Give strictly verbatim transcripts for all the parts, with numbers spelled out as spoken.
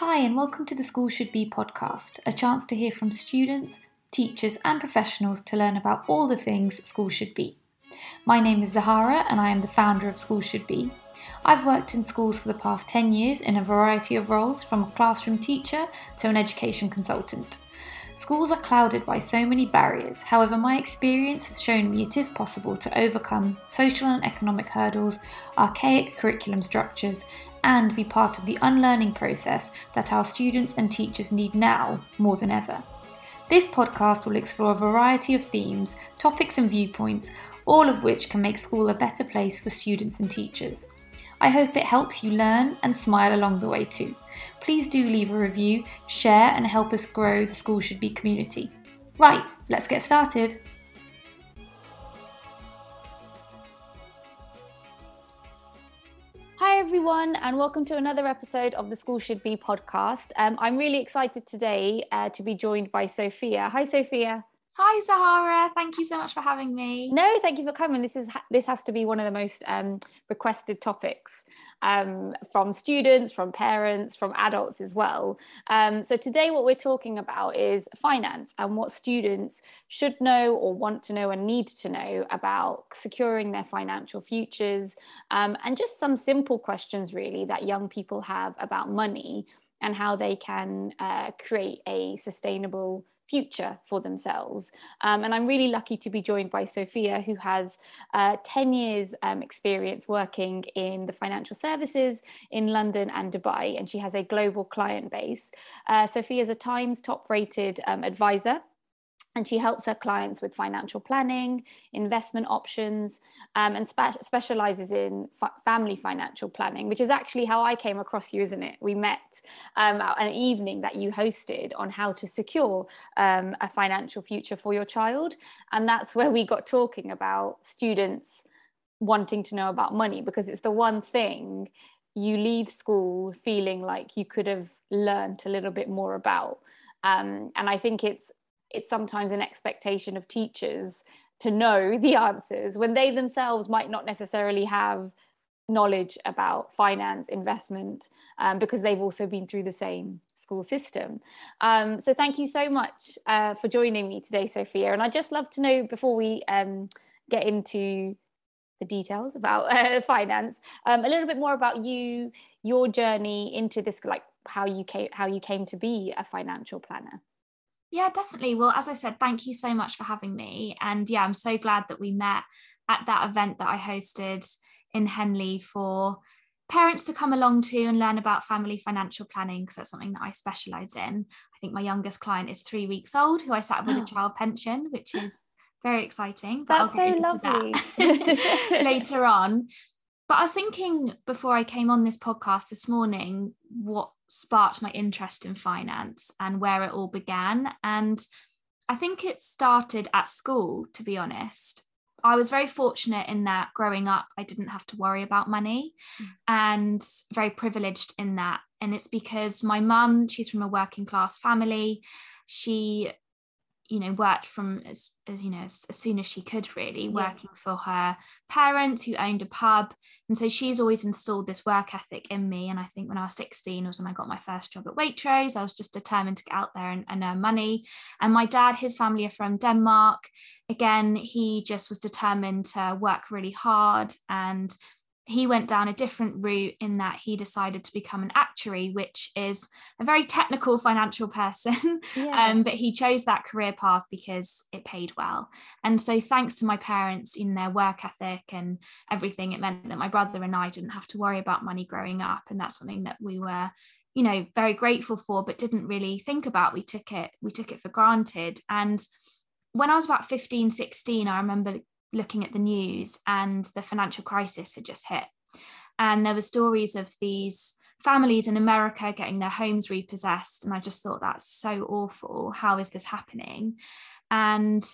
Hi and welcome to the School Should Be podcast, a chance to hear from students, teachers and professionals to learn about all the things School Should Be. My name is Zahara and I am the founder of School Should Be. I've worked in schools for the past ten years in a variety of roles, from a classroom teacher to an education consultant. Schools are clouded by so many barriers, however my experience has shown me it is possible to overcome social and economic hurdles, archaic curriculum structures and be part of the unlearning process that our students and teachers need now more than ever. This podcast will explore a variety of themes, topics and viewpoints, all of which can make school a better place for students and teachers. I hope it helps you learn and smile along the way too. Please do leave a review, share and help us grow the School Should Be community. Right, let's get started. Hi everyone and welcome to another episode of the School Should Be podcast. Um, I'm really excited today uh, to be joined by Sophia. Hi Sophia. Hi Zahara, thank you so much for having me. No, thank you for coming. This is this has to be one of the most um, requested topics um, from students, from parents, from adults as well. Um, so today what we're talking about is finance and what students should know or want to know and need to know about securing their financial futures um, and just some simple questions really that young people have about money and how they can uh, create a sustainable future for themselves. Um, and I'm really lucky to be joined by Sophia, who has uh, ten years um, experience working in the financial services in London and Dubai, and she has a global client base. Uh, Sophia is a Times top-rated um, advisor, and she helps her clients with financial planning, investment options, um, and spe- specialises in fa- family financial planning, which is actually how I came across you, isn't it? We met um, at an evening that you hosted on how to secure um, a financial future for your child. And that's where we got talking about students wanting to know about money, because it's the one thing you leave school feeling like you could have learned a little bit more about. Um, and I think it's it's sometimes an expectation of teachers to know the answers when they themselves might not necessarily have knowledge about finance, investment, um, because they've also been through the same school system. Um, so thank you so much uh, for joining me today, Sophia. And I'd just love to know, before we um, get into the details about uh, finance, um, a little bit more about you, your journey into this, like how you came, how you came to be a financial planner. Yeah, definitely. Well, as I said, thank you so much for having me. And yeah, I'm so glad that we met at that event that I hosted in Henley for parents to come along to and learn about family financial planning, because that's something that I specialise in. I think my youngest client is three weeks old, who I sat with a child pension, which is very exciting. But that's I'll get so lovely. That later on. But I was thinking before I came on this podcast this morning, what sparked my interest in finance and where it all began. And I think it started at school, to be honest. I was very fortunate in that growing up, I didn't have to worry about money mm. and very privileged in that. And it's because my mum, she's from a working class family. She, you know, worked from as, as you know, as, as soon as she could, really, yeah. working for her parents who owned a pub. And so she's always installed this work ethic in me. And I think when I was sixteen was when I got my first job at Waitrose. I was just determined to get out there and, and earn money. And my dad, his family are from Denmark. Again, he just was determined to work really hard. And he went down a different route in that he decided to become an actuary, which is a very technical financial person. Yeah. Um, but he chose that career path because it paid well. And so thanks to my parents in their work ethic and everything, it meant that my brother and I didn't have to worry about money growing up. And that's something that we were, you know, very grateful for, but didn't really think about. We took it, we took it for granted. And when I was about fifteen, sixteen, I remember looking at the news, and the financial crisis had just hit. And there were stories of these families in America getting their homes repossessed. And I just thought, that's so awful. How is this happening? And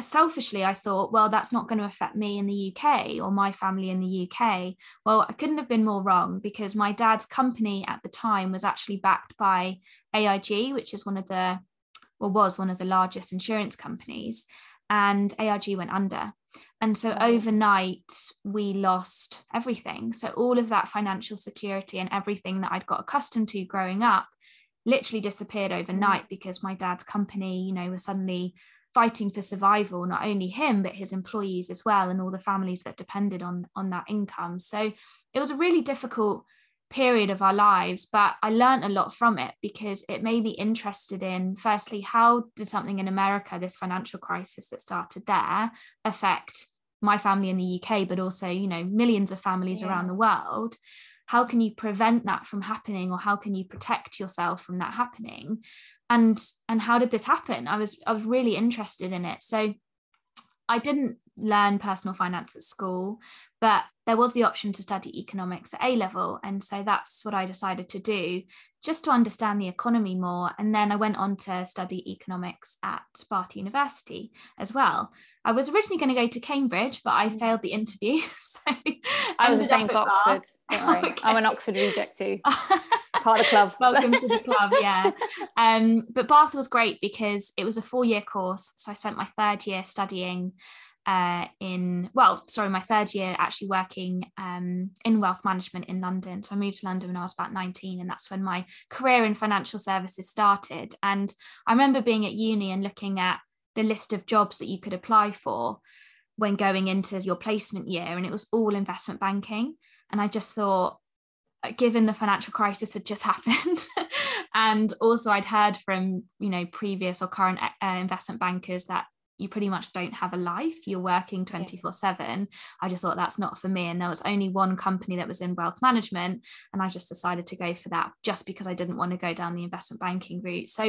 selfishly, I thought, well, that's not going to affect me in the U K or my family in the U K. Well, I couldn't have been more wrong, because my dad's company at the time was actually backed by A I G, which is one of the, well, was one of the largest insurance companies. And A I G went under. And so overnight, we lost everything. So all of that financial security and everything that I'd got accustomed to growing up literally disappeared overnight, because my dad's company, you know, was suddenly fighting for survival, not only him, but his employees as well, and all the families that depended on, on that income. So it was a really difficult period of our lives, but I learned a lot from it, because it made me interested in, firstly, how did something in America, this financial crisis that started there, affect my family in the U K, but also, you know, millions of families yeah. around the world? How can you prevent that from happening, or how can you protect yourself from that happening? And and how did this happen? I was I was really interested in it. So I didn't learn personal finance at school, but there was the option to study economics at A level. And so that's what I decided to do, just to understand the economy more. And then I went on to study economics at Bath University as well. I was originally going to go to Cambridge, but I failed the interview. So I was the same for Oxford. Don't worry. Okay. I'm an Oxford reject too. Part of the club. Welcome to the club, yeah. Um, but Bath was great because it was a four-year course. So I spent my third year studying Uh, in, well, sorry, my third year actually working um, in wealth management in London. So I moved to London when I was about nineteen, and that's when my career in financial services started. And I remember being at uni and looking at the list of jobs that you could apply for when going into your placement year, and it was all investment banking. And I just thought, given the financial crisis had just happened, and also I'd heard from, you know, previous or current uh, investment bankers that you pretty much don't have a life. You're working twenty-four seven. I just thought that's not for me. And there was only one company that was in wealth management. And I just decided to go for that just because I didn't want to go down the investment banking route. So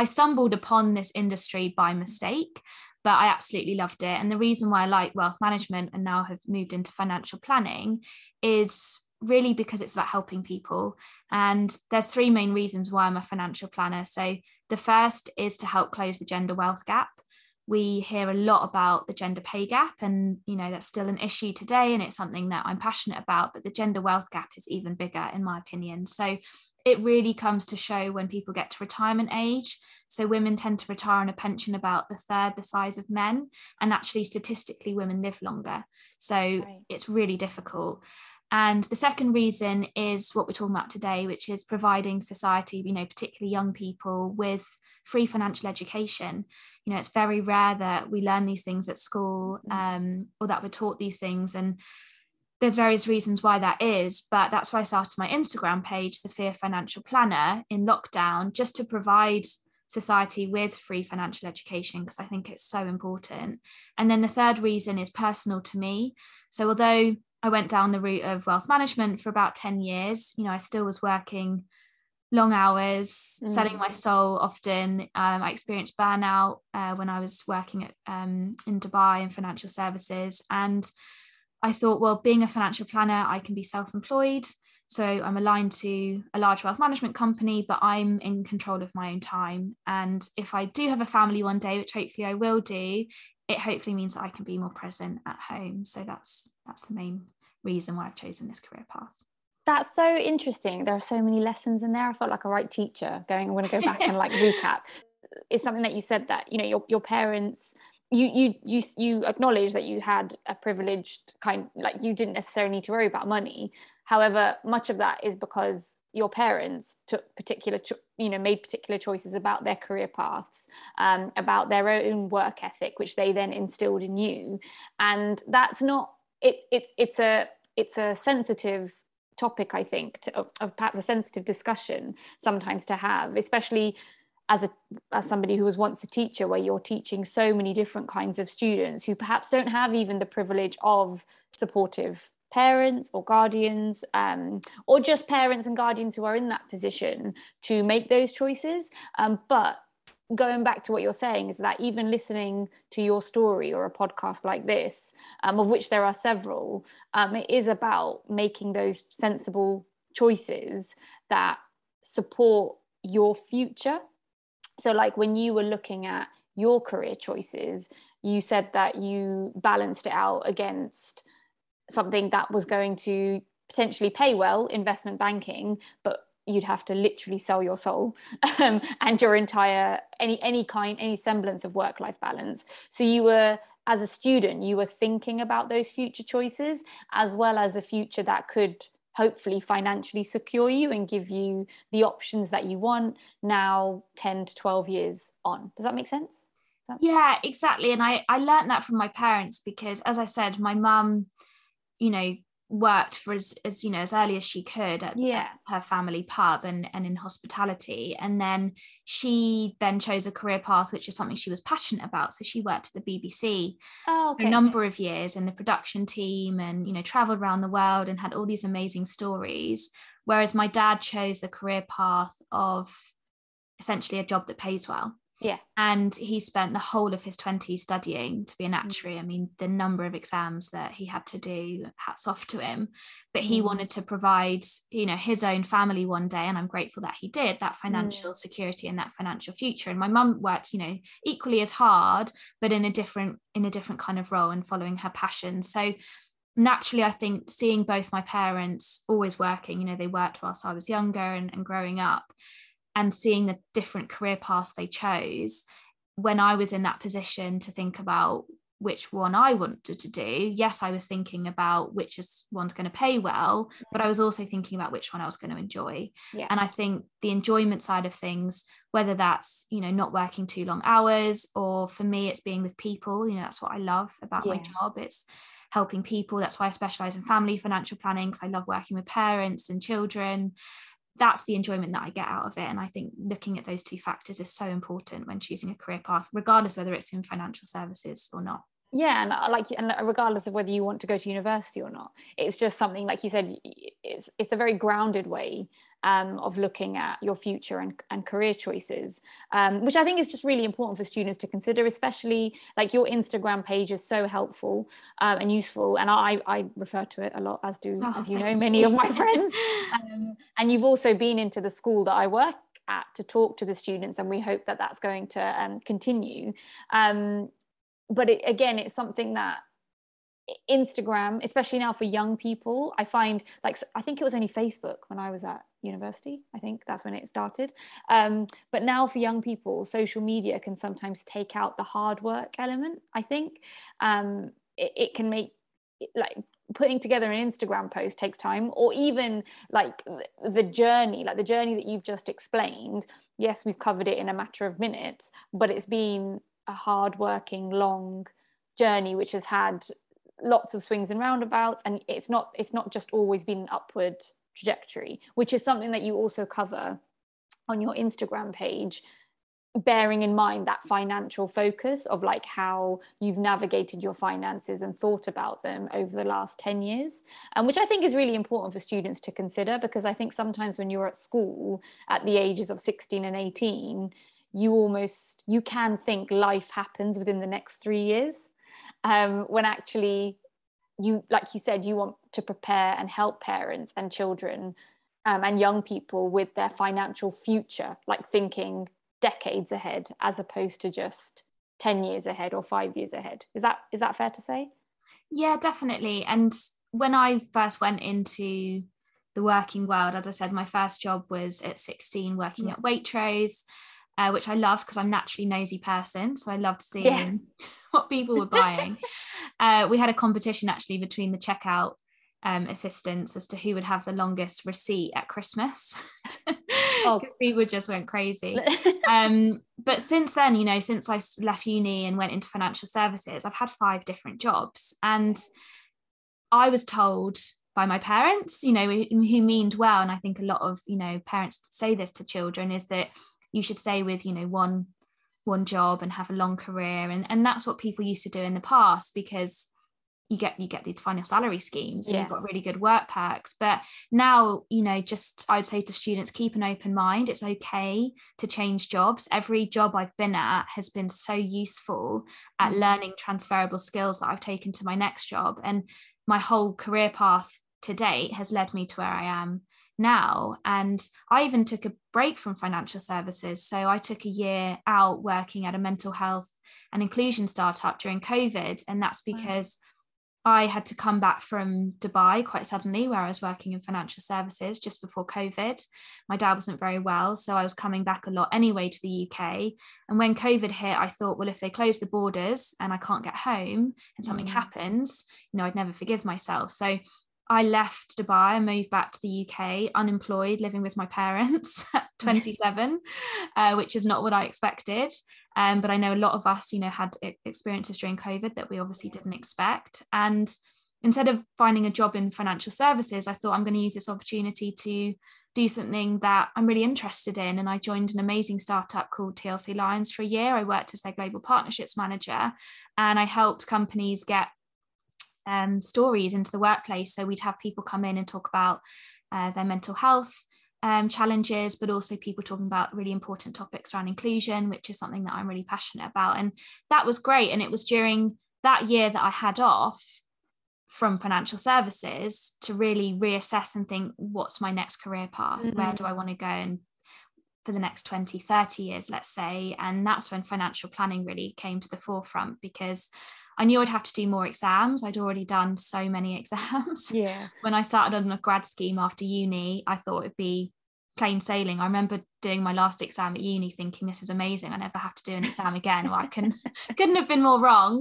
I stumbled upon this industry by mistake, but I absolutely loved it. And the reason why I like wealth management and now have moved into financial planning is really because it's about helping people. And there's three main reasons why I'm a financial planner. So the first is to help close the gender wealth gap. We hear a lot about the gender pay gap, and, you know, that's still an issue today, and it's something that I'm passionate about, but the gender wealth gap is even bigger, in my opinion. So it really comes to show when people get to retirement age. So women tend to retire on a pension about the third the size of men, and actually statistically women live longer. So right. It's really difficult. And the second reason is what we're talking about today, which is providing society, you know, particularly young people, with free financial education. You know, it's very rare that we learn these things at school, um, or that we're taught these things. And there's various reasons why that is, but that's why I started my Instagram page, Sophia Financial Planner, in lockdown, just to provide society with free financial education, because I think it's so important. And then the third reason is personal to me. So although I went down the route of wealth management for about ten years, you know, I still was working long hours, mm. selling my soul often. Um, I experienced burnout uh, when I was working at, um, in Dubai in financial services. And I thought, well, being a financial planner, I can be self-employed. So I'm aligned to a large wealth management company, but I'm in control of my own time. And if I do have a family one day, which hopefully I will do, it hopefully means that I can be more present at home. So that's that's the main reason why I've chosen this career path. That's so interesting. There are so many lessons in there. I felt like a right teacher going, I want to go back and like recap. It's something that you said that, you know, your, your parents, you, you, you, you acknowledge that you had a privileged kind, like you didn't necessarily need to worry about money. However, much of that is because your parents took particular, cho- you know, made particular choices about their career paths, um, about their own work ethic, which they then instilled in you. And that's not, it's, it's, it's a, it's a sensitive topic, I think, to, of, of perhaps a sensitive discussion sometimes to have, especially as a as somebody who was once a teacher, where you're teaching so many different kinds of students who perhaps don't have even the privilege of supportive parents or guardians, um, or just parents and guardians who are in that position to make those choices. Um, but going back to what you're saying is that even listening to your story or a podcast like this, um, of which there are several, um, it is about making those sensible choices that support your future. So like when you were looking at your career choices, you said that you balanced it out against something that was going to potentially pay well, investment banking, but you'd have to literally sell your soul um, and your entire, any any kind, any semblance of work-life balance. So you were, as a student, you were thinking about those future choices, as well as a future that could hopefully financially secure you and give you the options that you want now ten to twelve years on. Does that make sense? That- yeah, exactly. And I, I learned that from my parents, because as I said, my mum, you know, worked for as, as you know as early as she could at, yeah. at her family pub and and in hospitality, and then she then chose a career path which is something she was passionate about, so she worked at the B B C oh, okay. for a number of years in the production team, and you know traveled around the world and had all these amazing stories, whereas my dad chose the career path of essentially a job that pays well. Yeah. And he spent the whole of his twenties studying to be an actuary. I mean, the number of exams that he had to do, hats off to him. But he mm. wanted to provide, you know, his own family one day. And I'm grateful that he did, that financial mm. security and that financial future. And my mum worked, you know, equally as hard, but in a different, in a different kind of role and following her passion. So naturally, I think seeing both my parents always working, you know, they worked whilst I was younger and, and growing up, and seeing the different career paths they chose, when I was in that position to think about which one I wanted to do, yes, I was thinking about which is one's going to pay well, but I was also thinking about which one I was going to enjoy. Yeah. And I think the enjoyment side of things, whether that's, you know, not working too long hours, or for me, it's being with people, you know, that's what I love about yeah. my job. It's helping people. That's why I specialize in family financial planning, because I love working with parents and children. That's the enjoyment that I get out of it. And I think looking at those two factors is so important when choosing a career path, regardless whether it's in financial services or not. Yeah, and like, and regardless of whether you want to go to university or not, it's just something, like you said, it's it's a very grounded way um, of looking at your future and, and career choices, um, which I think is just really important for students to consider, especially like your Instagram page is so helpful um, and useful. And I, I refer to it a lot, as do, oh, as you know, many you. of my friends. Um, and you've also been into the school that I work at to talk to the students, and we hope that that's going to um, continue. Um, But it, again, it's something that Instagram, especially now for young people, I find, like, I think it was only Facebook when I was at university. I think that's when it started. Um, but now for young people, social media can sometimes take out the hard work element, I think. Um, it, it can make, like, putting together an Instagram post takes time, or even like the journey, like the journey that you've just explained. Yes, we've covered it in a matter of minutes, but it's been a hard-working, long journey which has had lots of swings and roundabouts, and it's not it's not just always been an upward trajectory, which is something that you also cover on your Instagram page, bearing in mind that financial focus of like how you've navigated your finances and thought about them over the last ten years, and which I think is really important for students to consider, because I think sometimes when you're at school at the ages of sixteen and eighteen, you almost, you can think life happens within the next three years, um, when actually you, like you said, you want to prepare and help parents and children um, and young people with their financial future, like thinking decades ahead, as opposed to just ten years ahead or five years ahead. Is that, is that fair to say? Yeah, definitely. And when I first went into the working world, as I said, my first job was at sixteen, working yeah. at Waitrose, Uh, which I loved because I'm naturally a nosy person. So I loved seeing yeah. what people were buying. uh, we had a competition actually between the checkout um, assistants as to who would have the longest receipt at Christmas. Oh, people just went crazy. um, but since then, you know, since I left uni and went into financial services, I've had five different jobs. And I was told by my parents, you know, who meaned well, and I think a lot of, you know, parents say this to children, is that you should stay with, you know, one one job and have a long career. And, and that's what people used to do in the past, because you get you get these final salary schemes and yes. you've got really good work perks. But now, you know, just I'd say to students, keep an open mind. It's okay to change jobs. Every job I've been at has been so useful at mm-hmm. learning transferable skills that I've taken to my next job. And my whole career path to date has led me to where I am now. And I even took a break from financial services, so I took a year out working at a mental health and inclusion startup during COVID, and that's because I had to come back from Dubai quite suddenly, where I was working in financial services just before COVID. My dad wasn't very well, so I was coming back a lot anyway to the U K. And when COVID hit, I thought, well, if they close the borders and I can't get home and something mm. happens, you know, I'd never forgive myself. So I left Dubai, I moved back to the U K, unemployed, living with my parents at twenty-seven, uh, which is not what I expected. Um, but I know a lot of us, you know, had experiences during COVID that we obviously didn't expect. And instead of finding a job in financial services, I thought I'm going to use this opportunity to do something that I'm really interested in. And I joined an amazing startup called T L C Lions for a year. I worked as their global partnerships manager, and I helped companies get Um, stories into the workplace. So we'd have people come in and talk about uh, their mental health um, challenges, but also people talking about really important topics around inclusion, which is something that I'm really passionate about. And that was great. And it was during that year that I had off from financial services to really reassess and think, what's my next career path? Mm-hmm. Where do I want to go and for the next twenty, thirty years, let's say. And that's when financial planning really came to the forefront, because I knew I'd have to do more exams. I'd already done so many exams. Yeah. When I started on a grad scheme after uni, I thought it'd be plain sailing. I remember doing my last exam at uni thinking, this is amazing. I never have to do an exam again. Well, I can, couldn't have been more wrong.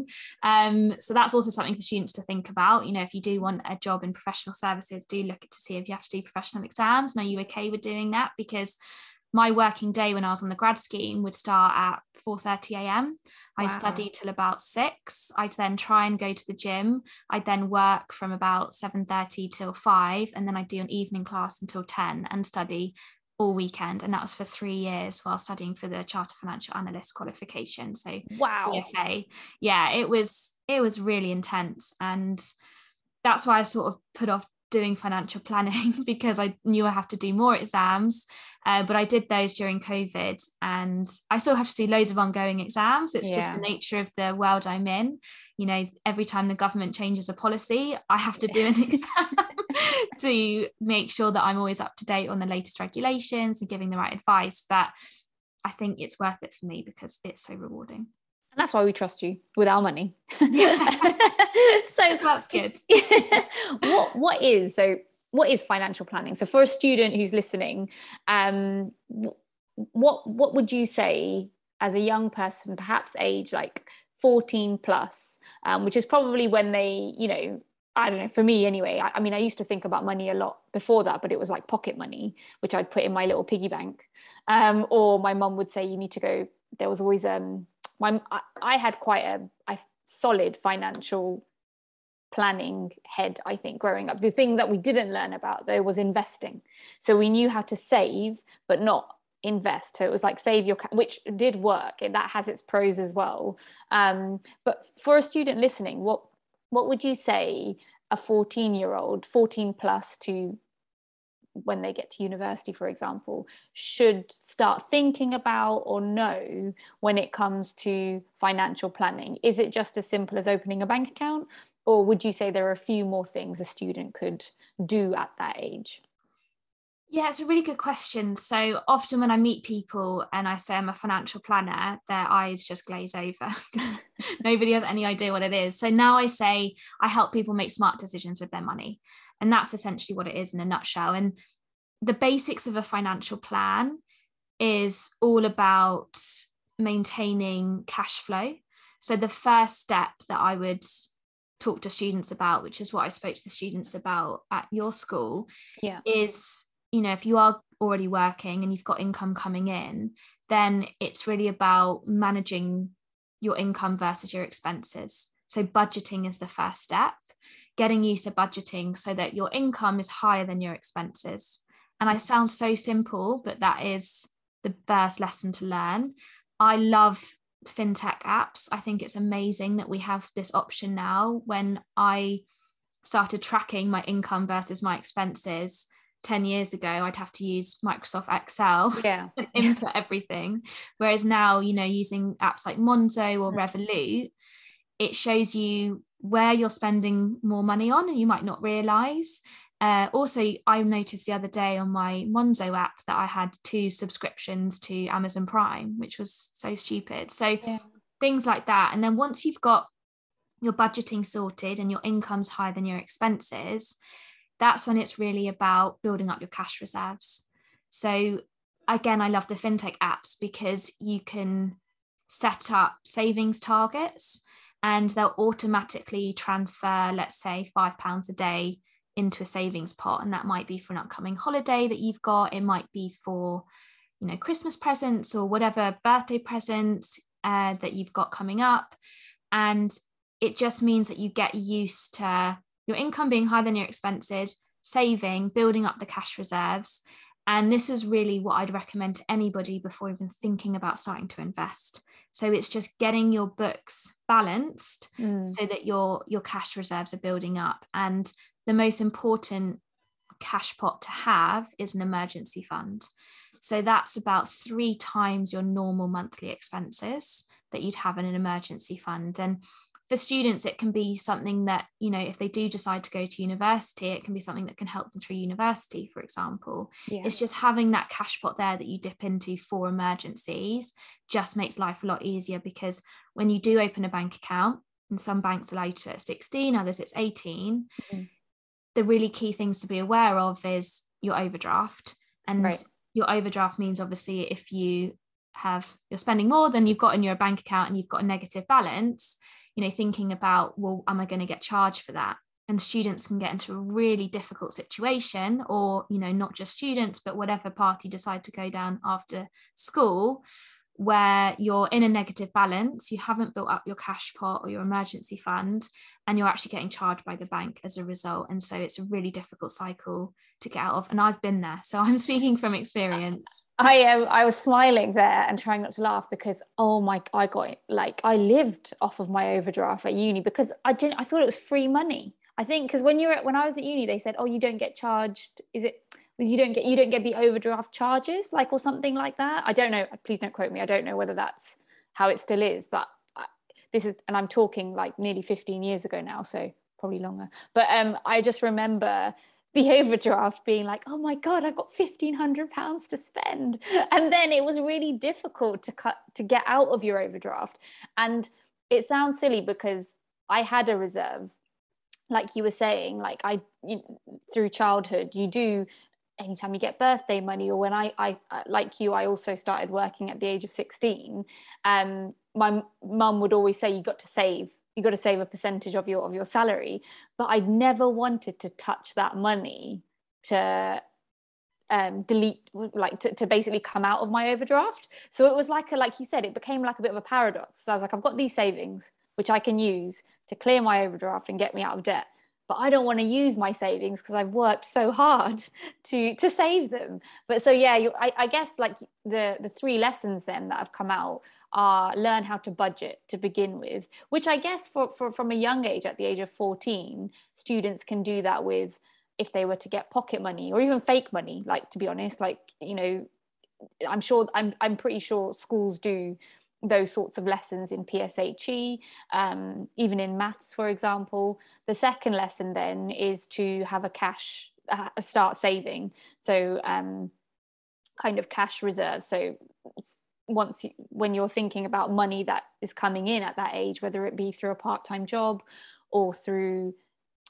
Um, so that's also something for students to think about. You know, if you do want a job in professional services, do look to see if you have to do professional exams. And are you okay with doing that? Because my working day when I was on the grad scheme would start at four thirty a m. I wow. studied till about six. I'd then try and go to the gym. I'd then work from about seven thirty till five. And then I'd do an evening class until ten and study all weekend. And that was for three years while studying for the Chartered Financial Analyst qualification. So wow. C F A. Yeah, it was, it was really intense. And that's why I sort of put off doing financial planning, because I knew I have to do more exams, uh, but I did those during COVID, and I still have to do loads of ongoing exams. It's yeah. just the nature of the world I'm in. You know, every time the government changes a policy, I have to do an exam to make sure that I'm always up to date on the latest regulations and giving the right advice. But I think it's worth it for me because it's so rewarding. And that's why we trust you with our money. So that's good. What what is so what is financial planning? So for a student who's listening, um, what what would you say as a young person, perhaps age like fourteen plus, um, which is probably when they, you know, I don't know, for me anyway, I, I mean, I used to think about money a lot before that, but it was like pocket money, which I'd put in my little piggy bank, um, or my mum would say you need to go. There was always um. My, I had quite a, a solid financial planning head, I think, growing up. The thing that we didn't learn about, though, was investing. So we knew how to save, but not invest. So it was like save your, which did work. And that has its pros as well. Um, but for a student listening, what what would you say a fourteen-year-old, fourteen plus to when they get to university, for example, should start thinking about or know when it comes to financial planning? Is it just as simple as opening a bank account? Or would you say there are a few more things a student could do at that age? Yeah, it's a really good question. So often when I meet people and I say I'm a financial planner, their eyes just glaze over because nobody has any idea what it is. So now I say I help people make smart decisions with their money. And that's essentially what it is in a nutshell. And the basics of a financial plan is all about maintaining cash flow. So the first step that I would talk to students about, which is what I spoke to the students about at your school, yeah. is, you know, if you are already working and you've got income coming in, then it's really about managing your income versus your expenses. So budgeting is the first step. Getting used to budgeting so that your income is higher than your expenses. And I sound so simple, but that is the first lesson to learn. I love fintech apps. I think it's amazing that we have this option now. When I started tracking my income versus my expenses ten years ago, I'd have to use Microsoft Excel yeah. and input everything. Whereas now, you know, using apps like Monzo or Revolut, it shows you where you're spending more money on and you might not realize. Uh, also, I noticed the other day on my Monzo app that I had two subscriptions to Amazon Prime, which was so stupid. So yeah. things like that. And then once you've got your budgeting sorted and your income's higher than your expenses, that's when it's really about building up your cash reserves. So again, I love the fintech apps because you can set up savings targets and they'll automatically transfer, let's say, five pounds a day into a savings pot. And that might be for an upcoming holiday that you've got. It might be for, you know, Christmas presents or whatever birthday presents uh, that you've got coming up. And it just means that you get used to your income being higher than your expenses, saving, building up the cash reserves. And this is really what I'd recommend to anybody before even thinking about starting to invest. So it's just getting your books balanced mm. so that your, your cash reserves are building up. And the most important cash pot to have is an emergency fund. So that's about three times your normal monthly expenses that you'd have in an emergency fund. And for students, it can be something that, you know, if they do decide to go to university, it can be something that can help them through university, for example. Yeah. It's just having that cash pot there that you dip into for emergencies just makes life a lot easier, because when you do open a bank account, and some banks allow you to at sixteen, others it's eighteen, mm-hmm. the really key things to be aware of is your overdraft. And right. your overdraft means, obviously, if you have, you're spending more than you've got in your bank account and you've got a negative balance, you know, thinking about, well, am I going to get charged for that? And students can get into a really difficult situation, or, you know, not just students, but whatever path you decide to go down after school, where you're in a negative balance, you haven't built up your cash pot or your emergency fund, and you're actually getting charged by the bank as a result. And so it's a really difficult cycle to get out of. And I've been there, so I'm speaking from experience. I um, I was smiling there and trying not to laugh because, oh my, I got like, I lived off of my overdraft at uni because I didn't, I thought it was free money. I think because when you're at, when I was at uni, they said, oh, you don't get charged. Is it, you don't get, you don't get the overdraft charges, like, or something like that. I don't know. Please don't quote me. I don't know whether that's how it still is, but I, this is, and I'm talking like nearly fifteen years ago now, so probably longer. But um, I just remember the overdraft being like, oh my God, I've got fifteen hundred pounds to spend. And then it was really difficult to cut, to get out of your overdraft. And it sounds silly because I had a reserve, like you were saying, like I, you, through childhood, you do, anytime you get birthday money, or when I, I, like you, I also started working at the age of sixteen. Um, my mum would always say, you got to save, you got to save a percentage of your, of your salary, but I never wanted to touch that money to um, delete, like to, to basically come out of my overdraft. So it was like, a, like you said, it became like a bit of a paradox. So I was like, I've got these savings, which I can use to clear my overdraft and get me out of debt. But I don't want to use my savings because I've worked so hard to, to save them. But so, yeah, you, I, I guess like the, the three lessons then that have come out are learn how to budget to begin with, which I guess for, for from a young age, at the age of fourteen, students can do that with, if they were to get pocket money or even fake money, like, to be honest, like, you know, I'm sure, I'm, I'm pretty sure schools do those sorts of lessons in P S H E, um, even in maths, for example. The second lesson then is to have a cash, uh, start saving. So um, kind of cash reserve. So once, you, when you're thinking about money that is coming in at that age, whether it be through a part-time job or through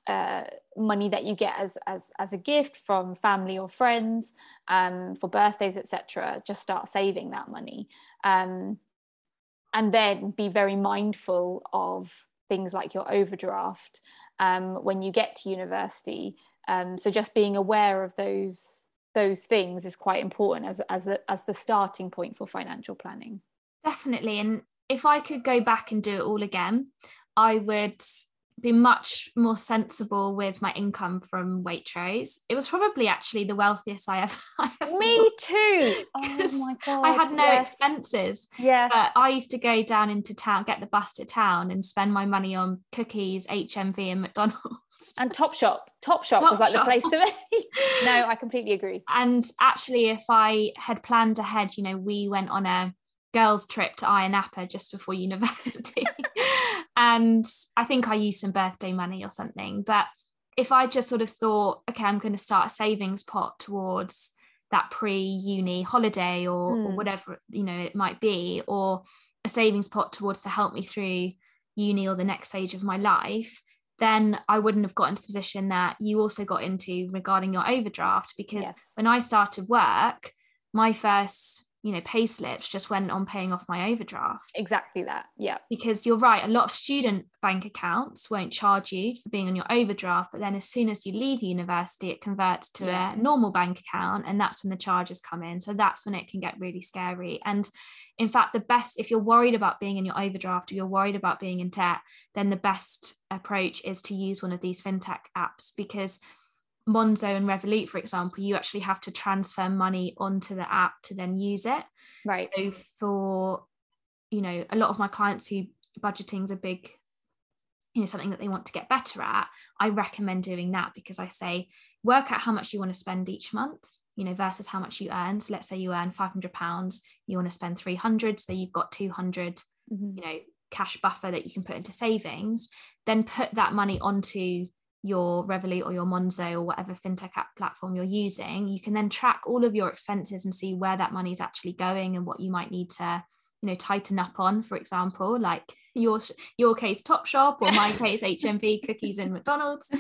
uh, money that you get as, as, as a gift from family or friends, um, for birthdays, et cetera, just start saving that money. Um, And then be very mindful of things like your overdraft um, when you get to university. Um, so just being aware of those those things is quite important as as the, as the starting point for financial planning. Definitely. And if I could go back and do it all again, I would be much more sensible with my income from Waitrose. It was probably actually the wealthiest I ever. I ever Me was. Too. Oh my God. I had no yes. expenses. Yes. But I used to go down into town, get the bus to town, and spend my money on cookies, H M V, and McDonald's. And Topshop. Topshop Top was like Shop. The place to be. No, I completely agree. And actually, if I had planned ahead, you know, we went on a girls' trip to Ayia Napa just before university. And I think I used some birthday money or something. But if I just sort of thought, okay, I'm going to start a savings pot towards that pre-uni holiday or, mm. or whatever, you know, it might be, or a savings pot towards to help me through uni or the next stage of my life, then I wouldn't have got into the position that you also got into regarding your overdraft. Because yes. when I started work, my first, you know, pay slips just went on paying off my overdraft. Exactly that. Yeah. Because you're right. A lot of student bank accounts won't charge you for being on your overdraft. But then as soon as you leave university, it converts to yes. a normal bank account. And that's when the charges come in. So that's when it can get really scary. And in fact, the best, if you're worried about being in your overdraft or you're worried about being in debt, then the best approach is to use one of these fintech apps, because Monzo and Revolut, for example, you actually have to transfer money onto the app to then use it. Right. So for, you know, a lot of my clients who budgeting is a big, you know, something that they want to get better at, I recommend doing that, because I say, work out how much you want to spend each month, you know, versus how much you earn. So let's say you earn five hundred pounds, you want to spend three hundred, so you've got two hundred, mm-hmm. you know, cash buffer that you can put into savings, then put that money onto your Revolut or your Monzo or whatever fintech app platform you're using. You can then track all of your expenses and see where that money is actually going and what you might need to, you know, tighten up on. For example, like your your case Topshop, or my case H M V cookies and McDonald's,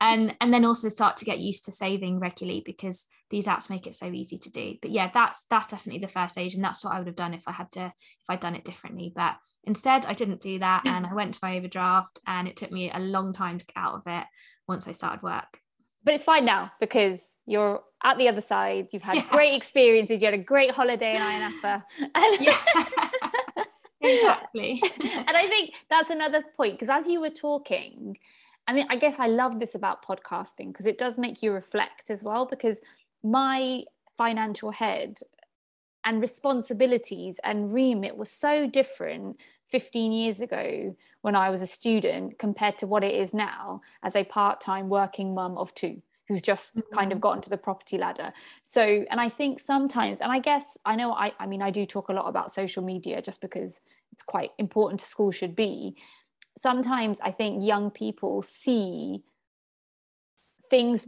and and then also start to get used to saving regularly, because these apps make it so easy to do. But yeah, that's that's definitely the first stage, and that's what I would have done if I had to if I'd done it differently. But instead, I didn't do that, and I went to my overdraft, and it took me a long time to get out of it once I started work. But it's fine now, because you're at the other side. You've had yeah. great experiences. You had a great holiday in Ayia Napa. Yeah. Exactly. And I think that's another point, because as you were talking, I mean, I guess I love this about podcasting, because it does make you reflect as well, because my financial head and responsibilities and remit was so different fifteen years ago when I was a student compared to what it is now as a part-time working mum of two who's just mm-hmm. kind of gotten to the property ladder. So, and I think sometimes, and I guess, I know, I, I mean, I do talk a lot about social media just because it's quite important to School Should Be. Sometimes I think young people see things,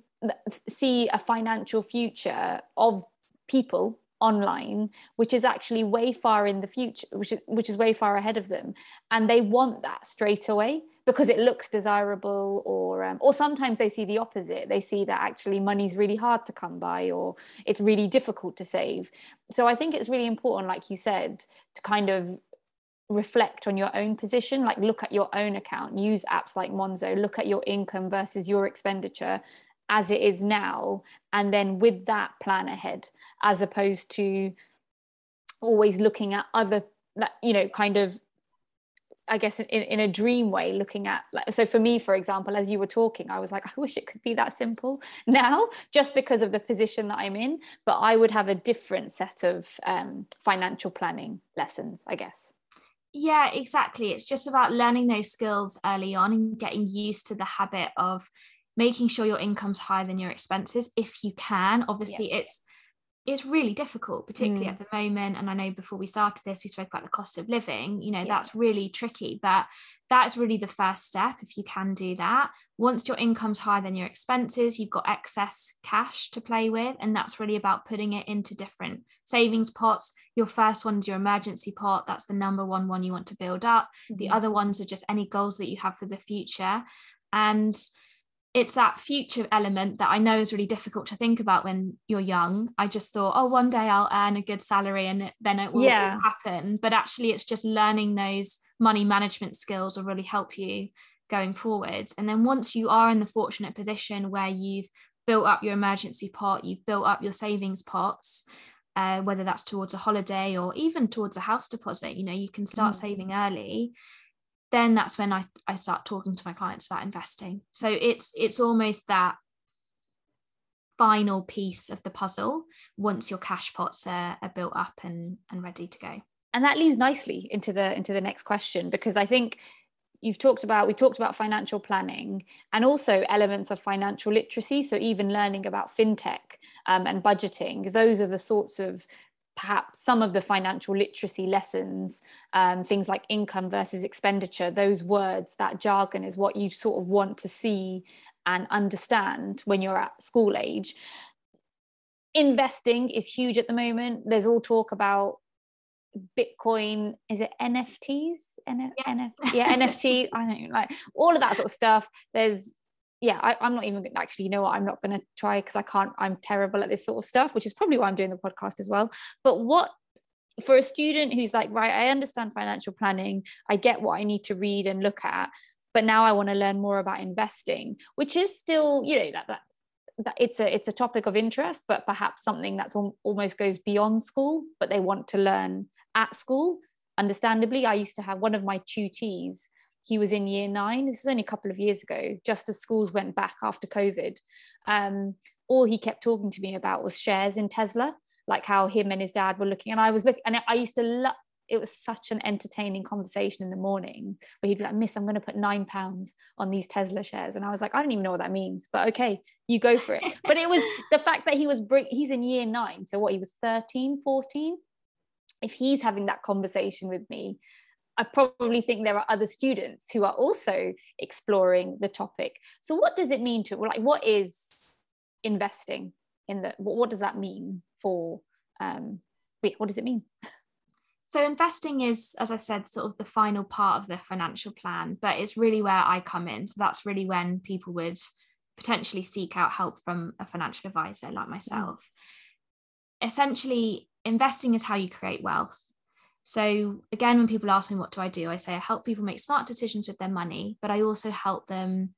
see a financial future of people online, which is actually way far in the future, which is, which is way far ahead of them, and they want that straight away because it looks desirable. Or um, or sometimes they see the opposite. They see that actually money's really hard to come by, or it's really difficult to save. So I think it's really important, like you said, to kind of reflect on your own position, like look at your own account, use apps like Monzo, look at your income versus your expenditure as it is now, and then with that, plan ahead, as opposed to always looking at other, you know, kind of, I guess in, in a dream way, looking at, like, so for me, for example, as you were talking, I was like, I wish it could be that simple now, just because of the position that I'm in, but I would have a different set of um, financial planning lessons, I guess. Yeah, exactly. It's just about learning those skills early on and getting used to the habit of making sure your income's higher than your expenses if you can. Obviously, yes. it's it's really difficult, particularly mm. at the moment. And I know before we started this, we spoke about the cost of living. You know, yeah. that's really tricky, but that's really the first step if you can do that. Once your income's higher than your expenses, you've got excess cash to play with. And that's really about putting it into different savings pots. Your first one's your emergency pot. That's the number one one you want to build up. Mm. The other ones are just any goals that you have for the future. And it's that future element that I know is really difficult to think about when you're young. I just thought, oh, one day I'll earn a good salary and then it will yeah. happen. But actually, it's just learning those money management skills will really help you going forwards. And then once you are in the fortunate position where you've built up your emergency pot, you've built up your savings pots, uh, whether that's towards a holiday or even towards a house deposit, you know, you can start mm. saving early. Then that's when I, I start talking to my clients about investing. So it's it's almost that final piece of the puzzle once your cash pots are, are built up and, and ready to go. And that leads nicely into the into the next question, because I think you've talked about, we talked about financial planning and also elements of financial literacy. So even learning about fintech um, and budgeting, those are the sorts of perhaps some of the financial literacy lessons, um, things like income versus expenditure, those words, that jargon is what you sort of want to see and understand when you're at school age. Investing is huge at the moment. There's all talk about Bitcoin, is it N F Ts? N F- yeah, N F- yeah N F T, I don't know, like all of that sort of stuff. There's, yeah, I, I'm not even gonna, actually, you know what, I'm not going to try because I can't, I'm terrible at this sort of stuff, which is probably why I'm doing the podcast as well. But what, for a student who's like, right, I understand financial planning, I get what I need to read and look at, but now I want to learn more about investing, which is still, you know, that, that, that it's a, it's a topic of interest, but perhaps something that's al- almost goes beyond school, but they want to learn at school. Understandably, I used to have one of my tutees, he was in year nine, this was only a couple of years ago, just as schools went back after COVID. Um, all he kept talking to me about was shares in Tesla, like how him and his dad were looking, and I was looking, and I used to love, it was such an entertaining conversation in the morning where he'd be like, miss, I'm going to put nine pounds on these Tesla shares. And I was like, I don't even know what that means, but okay, you go for it. But it was the fact that he was, he's in year nine. So what, he was thirteen, fourteen. If he's having that conversation with me, I probably think there are other students who are also exploring the topic. So what does it mean to, like, what is investing in the, what does that mean for, um, wait, what does it mean? So investing is, as I said, sort of the final part of the financial plan, but it's really where I come in. So that's really when people would potentially seek out help from a financial advisor like myself. Mm. Essentially, investing is how you create wealth. So again, when people ask me, what do I do? I say, I help people make smart decisions with their money, but I also help them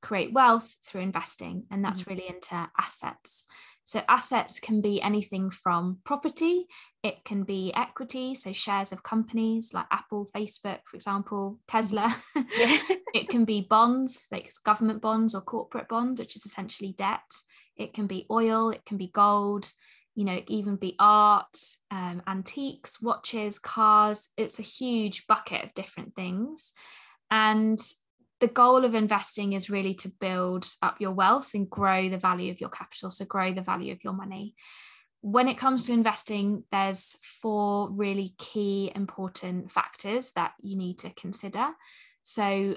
create wealth through investing. And that's mm. really into assets. So assets can be anything from property, it can be equity, so shares of companies like Apple, Facebook, for example, Tesla. Yeah. It can be bonds, like government bonds or corporate bonds, which is essentially debt. It can be oil, it can be gold, you know, it can even be art, um, antiques, watches, cars. It's a huge bucket of different things. And the goal of investing is really to build up your wealth and grow the value of your capital, so grow the value of your money. When it comes to investing, there's four really key important factors that you need to consider. So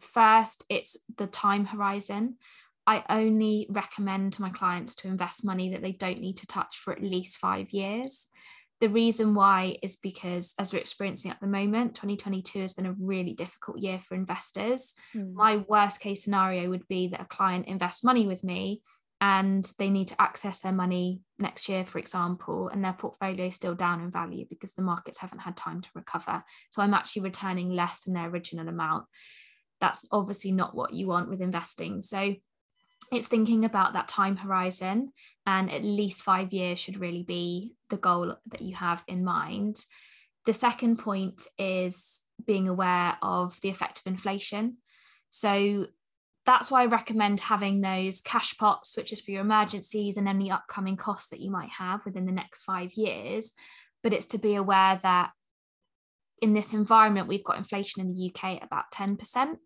first, it's the time horizon. I only recommend to my clients to invest money that they don't need to touch for at least five years. The reason why is because, as we're experiencing at the moment, twenty twenty-two has been a really difficult year for investors. Mm. My worst case scenario would be that a client invests money with me and they need to access their money next year, for example, and their portfolio is still down in value because the markets haven't had time to recover. So I'm actually returning less than their original amount. That's obviously not what you want with investing. So it's thinking about that time horizon, and at least five years should really be the goal that you have in mind. The second point is being aware of the effect of inflation. So that's why I recommend having those cash pots, which is for your emergencies and any upcoming costs that you might have within the next five years. But it's to be aware that in this environment, we've got inflation in the U K at about ten percent.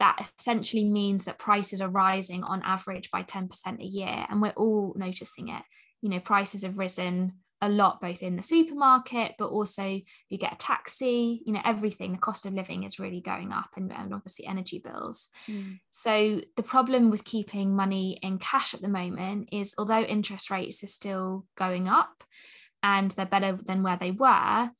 That essentially means that prices are rising on average by ten percent a year. And we're all noticing it. You know, prices have risen a lot, both in the supermarket, but also if you get a taxi, you know, everything, the cost of living is really going up, and, and obviously energy bills. Mm. So the problem with keeping money in cash at the moment is, although interest rates are still going up and they're better than where they were,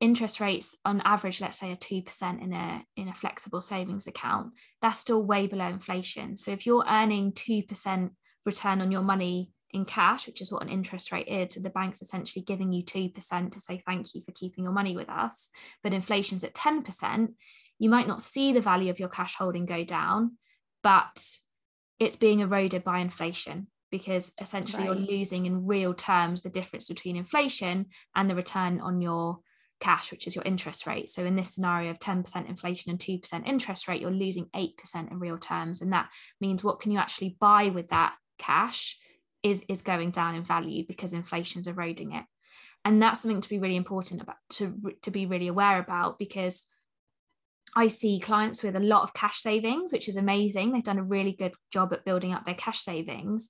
interest rates on average, let's say, are two percent in a in a flexible savings account. That's still way below inflation. So if you're earning two percent return on your money in cash, which is what an interest rate is, so the bank's essentially giving you two percent to say thank you for keeping your money with us, but inflation's at ten percent, you might not see the value of your cash holding go down, but it's being eroded by inflation, because essentially right. you're losing in real terms the difference between inflation and the return on your cash, which is your interest rate. So in this scenario of ten percent inflation and two percent interest rate, you're losing eight percent in real terms. And that means what can you actually buy with that cash is, is going down in value because inflation's eroding it. And that's something to be really important about, to, to be really aware about, because I see clients with a lot of cash savings, which is amazing. They've done a really good job at building up their cash savings,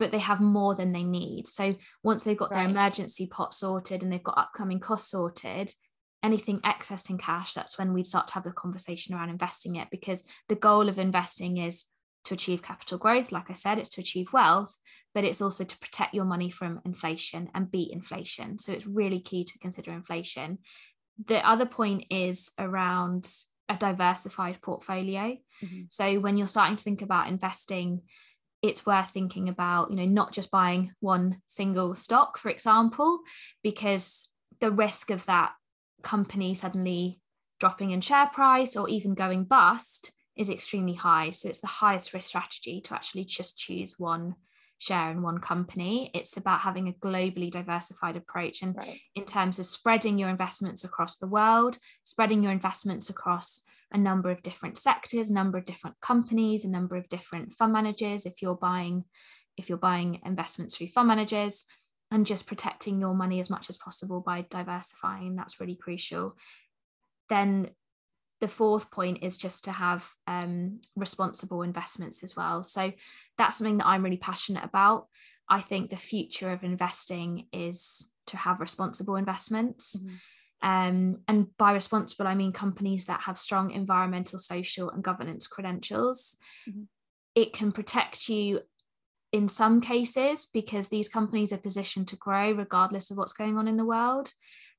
but they have more than they need. So once they've got right. their emergency pot sorted and they've got upcoming costs sorted, anything excess in cash, that's when we'd start to have the conversation around investing it, because the goal of investing is to achieve capital growth. Like I said, it's to achieve wealth, but it's also to protect your money from inflation and beat inflation. So it's really key to consider inflation. The other point is around a diversified portfolio. Mm-hmm. So when you're starting to think about investing, it's worth thinking about, you know, not just buying one single stock, for example, because the risk of that company suddenly dropping in share price or even going bust is extremely high. So it's the highest risk strategy to actually just choose one share in one company. It's about having a globally diversified approach. And right. in terms of spreading your investments across the world, spreading your investments across a number of different sectors, a number of different companies, a number of different fund managers, if you're buying, if you're buying investments through fund managers, and just protecting your money as much as possible by diversifying. That's really crucial. Then the fourth point is just to have um, responsible investments as well. So that's something that I'm really passionate about. I think the future of investing is to have responsible investments. Mm-hmm. Um, and by responsible, I mean companies that have strong environmental, social, and governance credentials. Mm-hmm. It can protect you in some cases because these companies are positioned to grow regardless of what's going on in the world.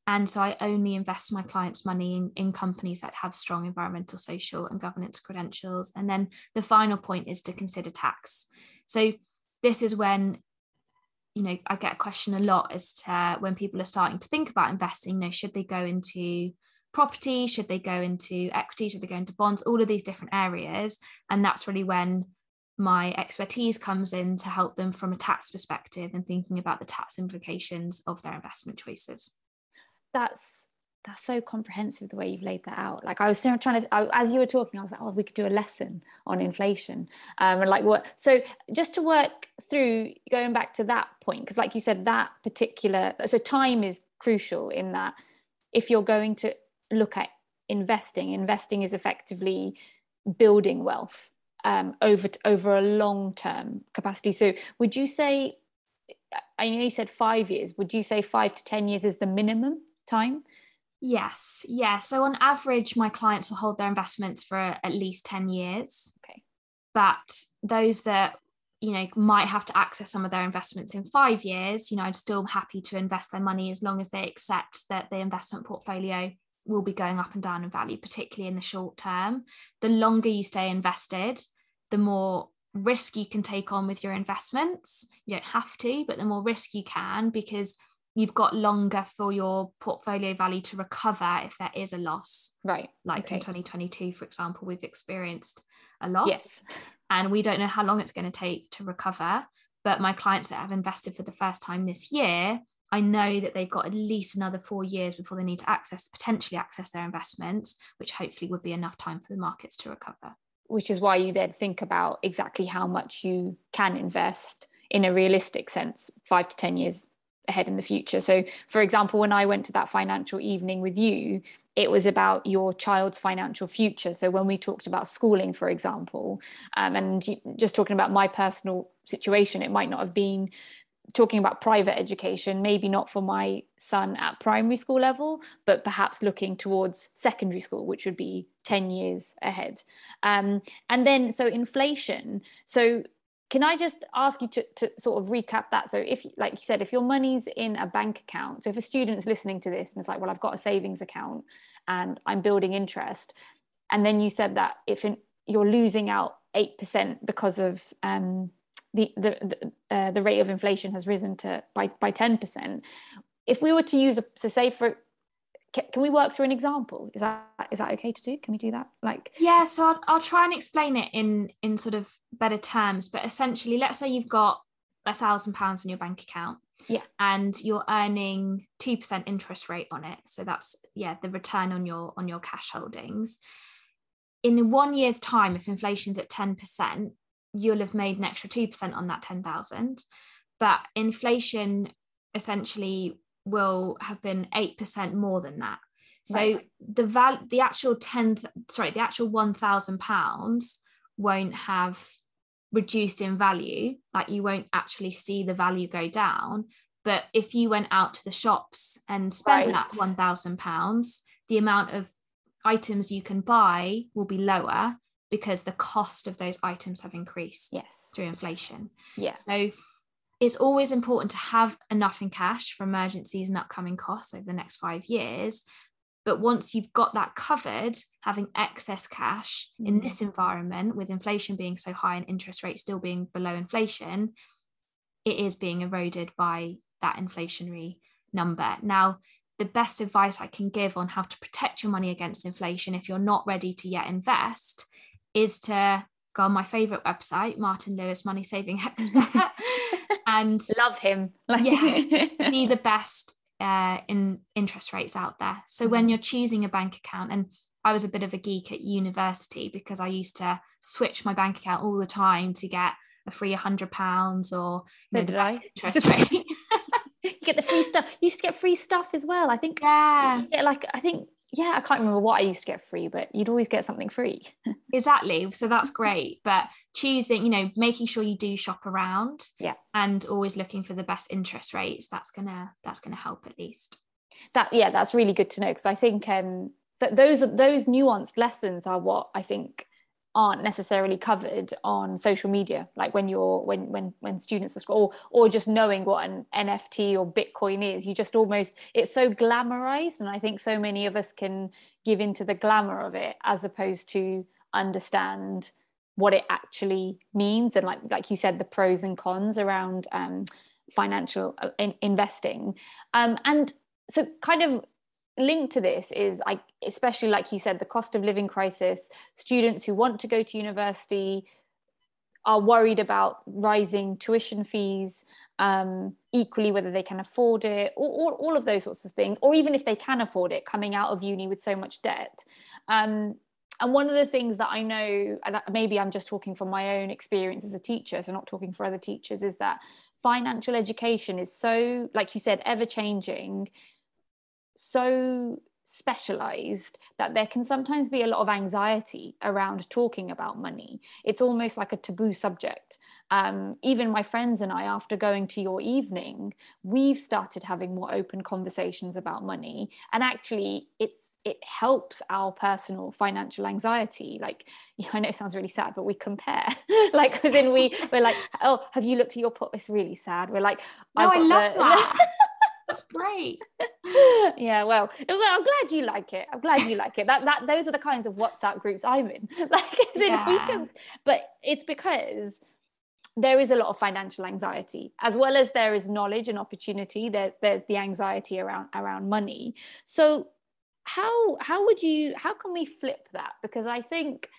And so I only invest my clients' money in, in companies that have strong environmental, social, and governance credentials. And then the final point is to consider tax. So this is when, you know, I get a question a lot as to when people are starting to think about investing, you know, should they go into property? Should they go into equity? Should they go into bonds? All of these different areas. And that's really when my expertise comes in to help them from a tax perspective and thinking about the tax implications of their investment choices. That's that's so comprehensive the way you've laid that out. Like I was still trying to, I, as you were talking, I was like, oh, we could do a lesson on inflation. Um, and like what, so just to work through going back to that point, because like you said, that particular, so time is crucial in that if you're going to look at investing, investing is effectively building wealth um, over, over a long-term capacity. So would you say, I know you said five years, would you say five to ten years is the minimum time? Yes. Yeah. So on average, my clients will hold their investments for at least ten years. Okay. But those that, you know, might have to access some of their investments in five years, you know, I'm still happy to invest their money as long as they accept that the investment portfolio will be going up and down in value, particularly in the short term. The longer you stay invested, the more risk you can take on with your investments. You don't have to, but the more risk you can, because you've got longer for your portfolio value to recover if there is a loss. Right. Like okay. in twenty twenty-two, for example, we've experienced a loss. Yes. And we don't know how long it's going to take to recover. But my clients that have invested for the first time this year, I know that they've got at least another four years before they need to access, potentially access their investments, which hopefully would be enough time for the markets to recover. Which is why you then think about exactly how much you can invest in a realistic sense, five to ten years ahead in the future. So for example, when I went to that financial evening with you, it was about your child's financial future. So when we talked about schooling, for example, um, and just talking about my personal situation, it might not have been talking about private education, maybe not for my son at primary school level, but perhaps looking towards secondary school, which would be ten years ahead. Um, and then, so inflation, so can I just ask you to, to sort of recap that? So if, like you said, if your money's in a bank account, so if a student's listening to this and it's like, well, I've got a savings account and I'm building interest. And then you said that if in, you're losing out eight percent because of um, the the the, uh, the rate of inflation has risen to by, by ten percent. If we were to use, a, so say for, can, can we work through an example? Is that is that okay to do? Can we do that? Like yeah, so I'll, I'll try and explain it in in sort of better terms, but essentially, let's say you've got a thousand pounds in your bank account, yeah, and you're earning two percent interest rate on it. So that's yeah, the return on your on your cash holdings. In one year's time, if inflation's at ten percent, you'll have made an extra two percent on that ten thousand, but inflation essentially will have been eight percent more than that. So right. the val the actual ten sorry the actual one thousand pounds won't have reduced in value. Like you won't actually see the value go down. But if you went out to the shops and spent right. that one thousand pounds, the amount of items you can buy will be lower because the cost of those items have increased yes. through inflation. Yes. So it's always important to have enough in cash for emergencies and upcoming costs over the next five years. But once you've got that covered, having excess cash mm. in this environment, with inflation being so high and interest rates still being below inflation, it is being eroded by that inflationary number. Now, the best advice I can give on how to protect your money against inflation if you're not ready to yet invest is to go on my favorite website, Martin Lewis, Money Saving Expert, and love him. Yeah, be the best uh, in interest rates out there. So when you're choosing a bank account, and I was a bit of a geek at university because I used to switch my bank account all the time to get a free one hundred pounds or so did I. interest rate. Get the free stuff. You used to get free stuff as well, I think. Yeah. You get like, I think, yeah, I can't remember what I used to get free, but you'd always get something free. Exactly. So that's great. But choosing, you know, making sure you do shop around, yeah, and always looking for the best interest rates. That's gonna that's gonna help at least. That yeah, that's really good to know, because I think um that those those nuanced lessons are what I think aren't necessarily covered on social media, like when you're when when when students are school, or, or just knowing what an N F T or Bitcoin is. You just almost, it's so glamorized, and I think so many of us can give into the glamour of it as opposed to understand what it actually means, and like like you said, the pros and cons around um financial in- investing um and so kind of linked to this is, I especially, like you said, the cost of living crisis. Students who want to go to university are worried about rising tuition fees, um, equally whether they can afford it, or, or all of those sorts of things, or even if they can afford it, coming out of uni with so much debt. Um, and one of the things that I know, and maybe I'm just talking from my own experience as a teacher, so not talking for other teachers, is that financial education is so, like you said, ever-changing, so specialized that there can sometimes be a lot of anxiety around talking about money. It's almost like a taboo subject. Um, even my friends and I, after going to your evening, we've started having more open conversations about money, and actually it's it helps our personal financial anxiety. Like, you know, I know it sounds really sad, but we compare, like, because then we we're like, oh, have you looked at your pot? It's really sad. We're like, no, I, I love the- that. That's great. Yeah, well, well, I'm glad you like it. I'm glad you like it. That that those are the kinds of WhatsApp groups I'm in. Like, as yeah. in we can, but it's because there is a lot of financial anxiety, as well as there is knowledge and opportunity. There, there's the anxiety around around money. So how how would you how can we flip that? Because I think,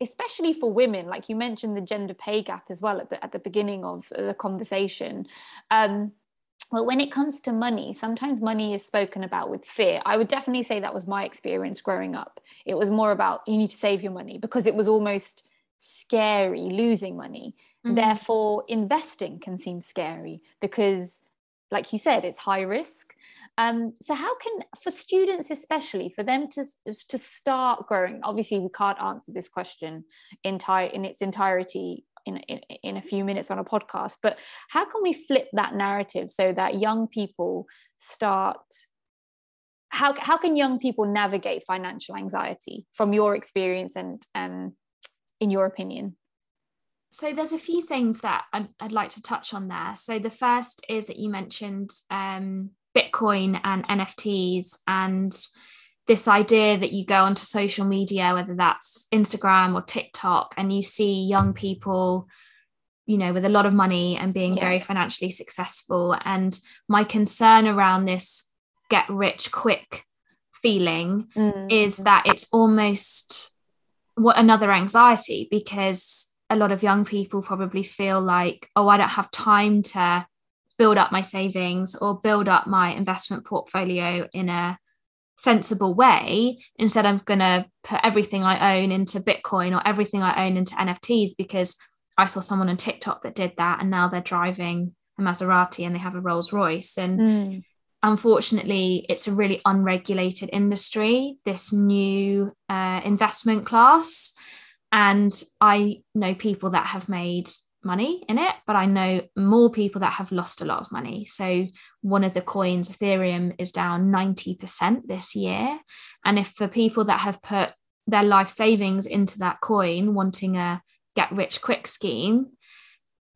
especially for women, like you mentioned, the gender pay gap as well at the at the beginning of the conversation. Um, Well, when it comes to money, sometimes money is spoken about with fear. I would definitely say that was my experience growing up. It was more about, you need to save your money, because it was almost scary losing money. Mm-hmm. Therefore, investing can seem scary because, like you said, it's high risk. Um, so how can, for students especially, for them to, to start growing, obviously we can't answer this question entire in its entirety In, in, in a few minutes on a podcast, but how can we flip that narrative so that young people start, how how can young people navigate financial anxiety from your experience and um, in your opinion? So there's a few things that I'm, I'd like to touch on there. So the first is that you mentioned um, Bitcoin and N F Ts, and this idea that you go onto social media, whether that's Instagram or TikTok, and you see young people, you know, with a lot of money and being yeah. very financially successful. And my concern around this get rich quick feeling mm. is that it's almost what another anxiety, because a lot of young people probably feel like, oh, I don't have time to build up my savings or build up my investment portfolio in a sensible way. Instead, I'm going to put everything I own into Bitcoin or everything I own into N F Ts, because I saw someone on TikTok that did that, and now they're driving a Maserati and they have a Rolls Royce. And mm. unfortunately, it's a really unregulated industry, this new uh, investment class. And I know people that have made money in it, but I know more people that have lost a lot of money. So one of the coins, Ethereum, is down ninety percent this year. And if for people that have put their life savings into that coin, wanting a get rich quick scheme,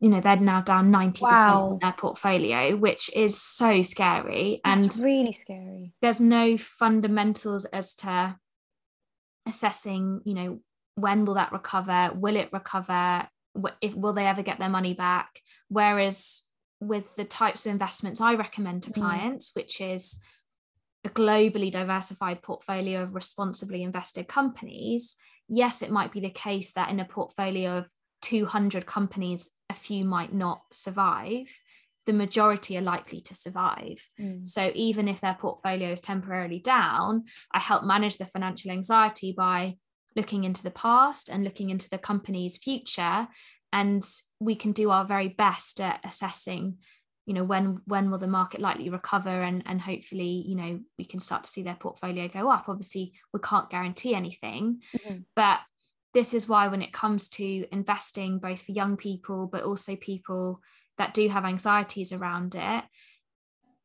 you know, they're now down ninety percent wow. in their portfolio, which is so scary. That's and really scary. There's no fundamentals as to assessing, you know, when will that recover? Will it recover? If, will they ever get their money back? Whereas with the types of investments I recommend to mm. clients, which is a globally diversified portfolio of responsibly invested companies, yes, it might be the case that in a portfolio of two hundred companies, a few might not survive. The majority are likely to survive. Mm. So even if their portfolio is temporarily down, I help manage the financial anxiety by looking into the past and looking into the company's future. And we can do our very best at assessing, you know, when when will the market likely recover, and and hopefully, you know, we can start to see their portfolio go up. Obviously, we can't guarantee anything, mm-hmm. but this is why when it comes to investing, both for young people, but also people that do have anxieties around it,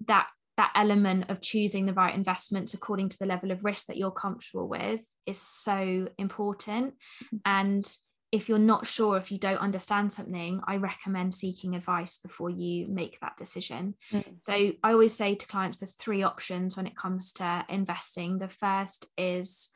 that that element of choosing the right investments according to the level of risk that you're comfortable with is so important. And if you're not sure, if you don't understand something, I recommend seeking advice before you make that decision. Mm-hmm. So I always say to clients, there's three options when it comes to investing. The first is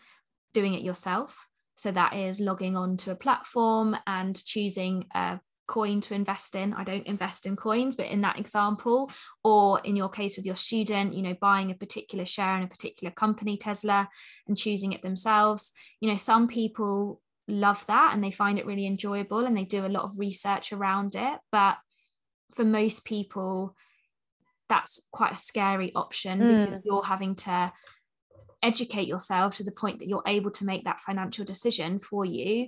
doing it yourself. So that is logging on to a platform and choosing a coin to invest in. I don't invest in coins, but in that example, or in your case with your student, you know, buying a particular share in a particular company, Tesla, and choosing it themselves. You know, some people love that and they find it really enjoyable and they do a lot of research around it. But for most people, that's quite a scary option mm. because you're having to educate yourself to the point that you're able to make that financial decision for you.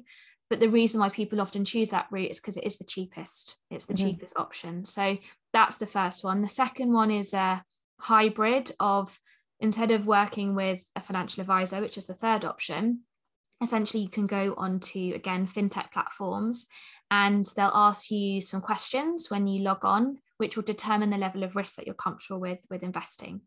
But the reason why people often choose that route is because it is the cheapest. It's the mm-hmm. cheapest option. So that's the first one. The second one is a hybrid of, instead of working with a financial advisor, which is the third option, essentially you can go onto, again, fintech platforms, and they'll ask you some questions when you log on, which will determine the level of risk that you're comfortable with with investing.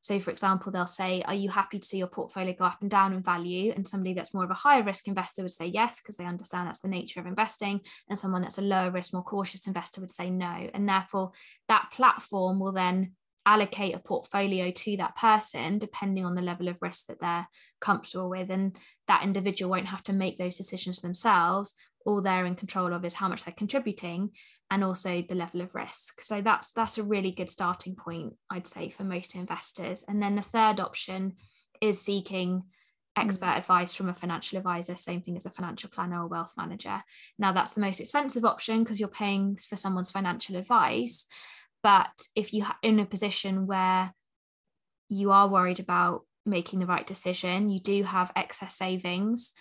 So for example, they'll say, are you happy to see your portfolio go up and down in value? And somebody that's more of a higher risk investor would say yes, because they understand that's the nature of investing. And someone that's a lower risk, more cautious investor would say no. And therefore that platform will then allocate a portfolio to that person, depending on the level of risk that they're comfortable with. And that individual won't have to make those decisions themselves. All they're in control of is how much they're contributing and also the level of risk. So that's that's a really good starting point, I'd say, for most investors. And then the third option is seeking expert mm. advice from a financial advisor, same thing as a financial planner or wealth manager. Now, that's the most expensive option because you're paying for someone's financial advice. But if you're in a position where you are worried about making the right decision, you do have excess savings,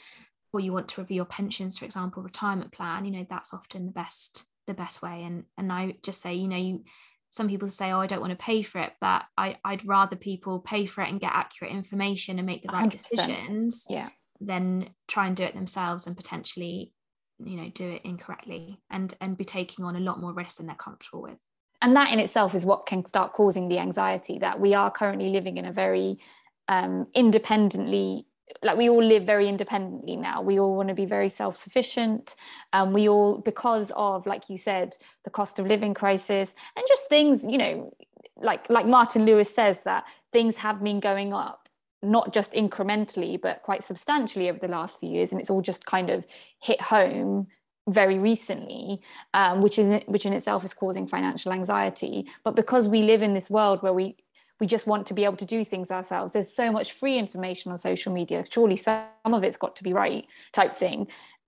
or you want to review your pensions, for example, retirement plan, you know, that's often the best, the best way. And and I just say, you know, you, some people say, oh, I don't want to pay for it, but I, I'd rather people pay for it and get accurate information and make the right one hundred percent decisions yeah. than try and do it themselves and potentially, you know, do it incorrectly and, and be taking on a lot more risk than they're comfortable with. And that in itself is what can start causing the anxiety, that we are currently living in a very um, independently like we all live very independently now. We all want to be very self-sufficient, and um, we all, because of, like you said, the cost of living crisis and just things, you know, like like Martin Lewis says, that things have been going up, not just incrementally, but quite substantially over the last few years, and it's all just kind of hit home very recently, um, which is which in itself is causing financial anxiety. But because we live in this world where we We just want to be able to do things ourselves. There's so much free information on social media. Surely some of it's got to be right, type thing.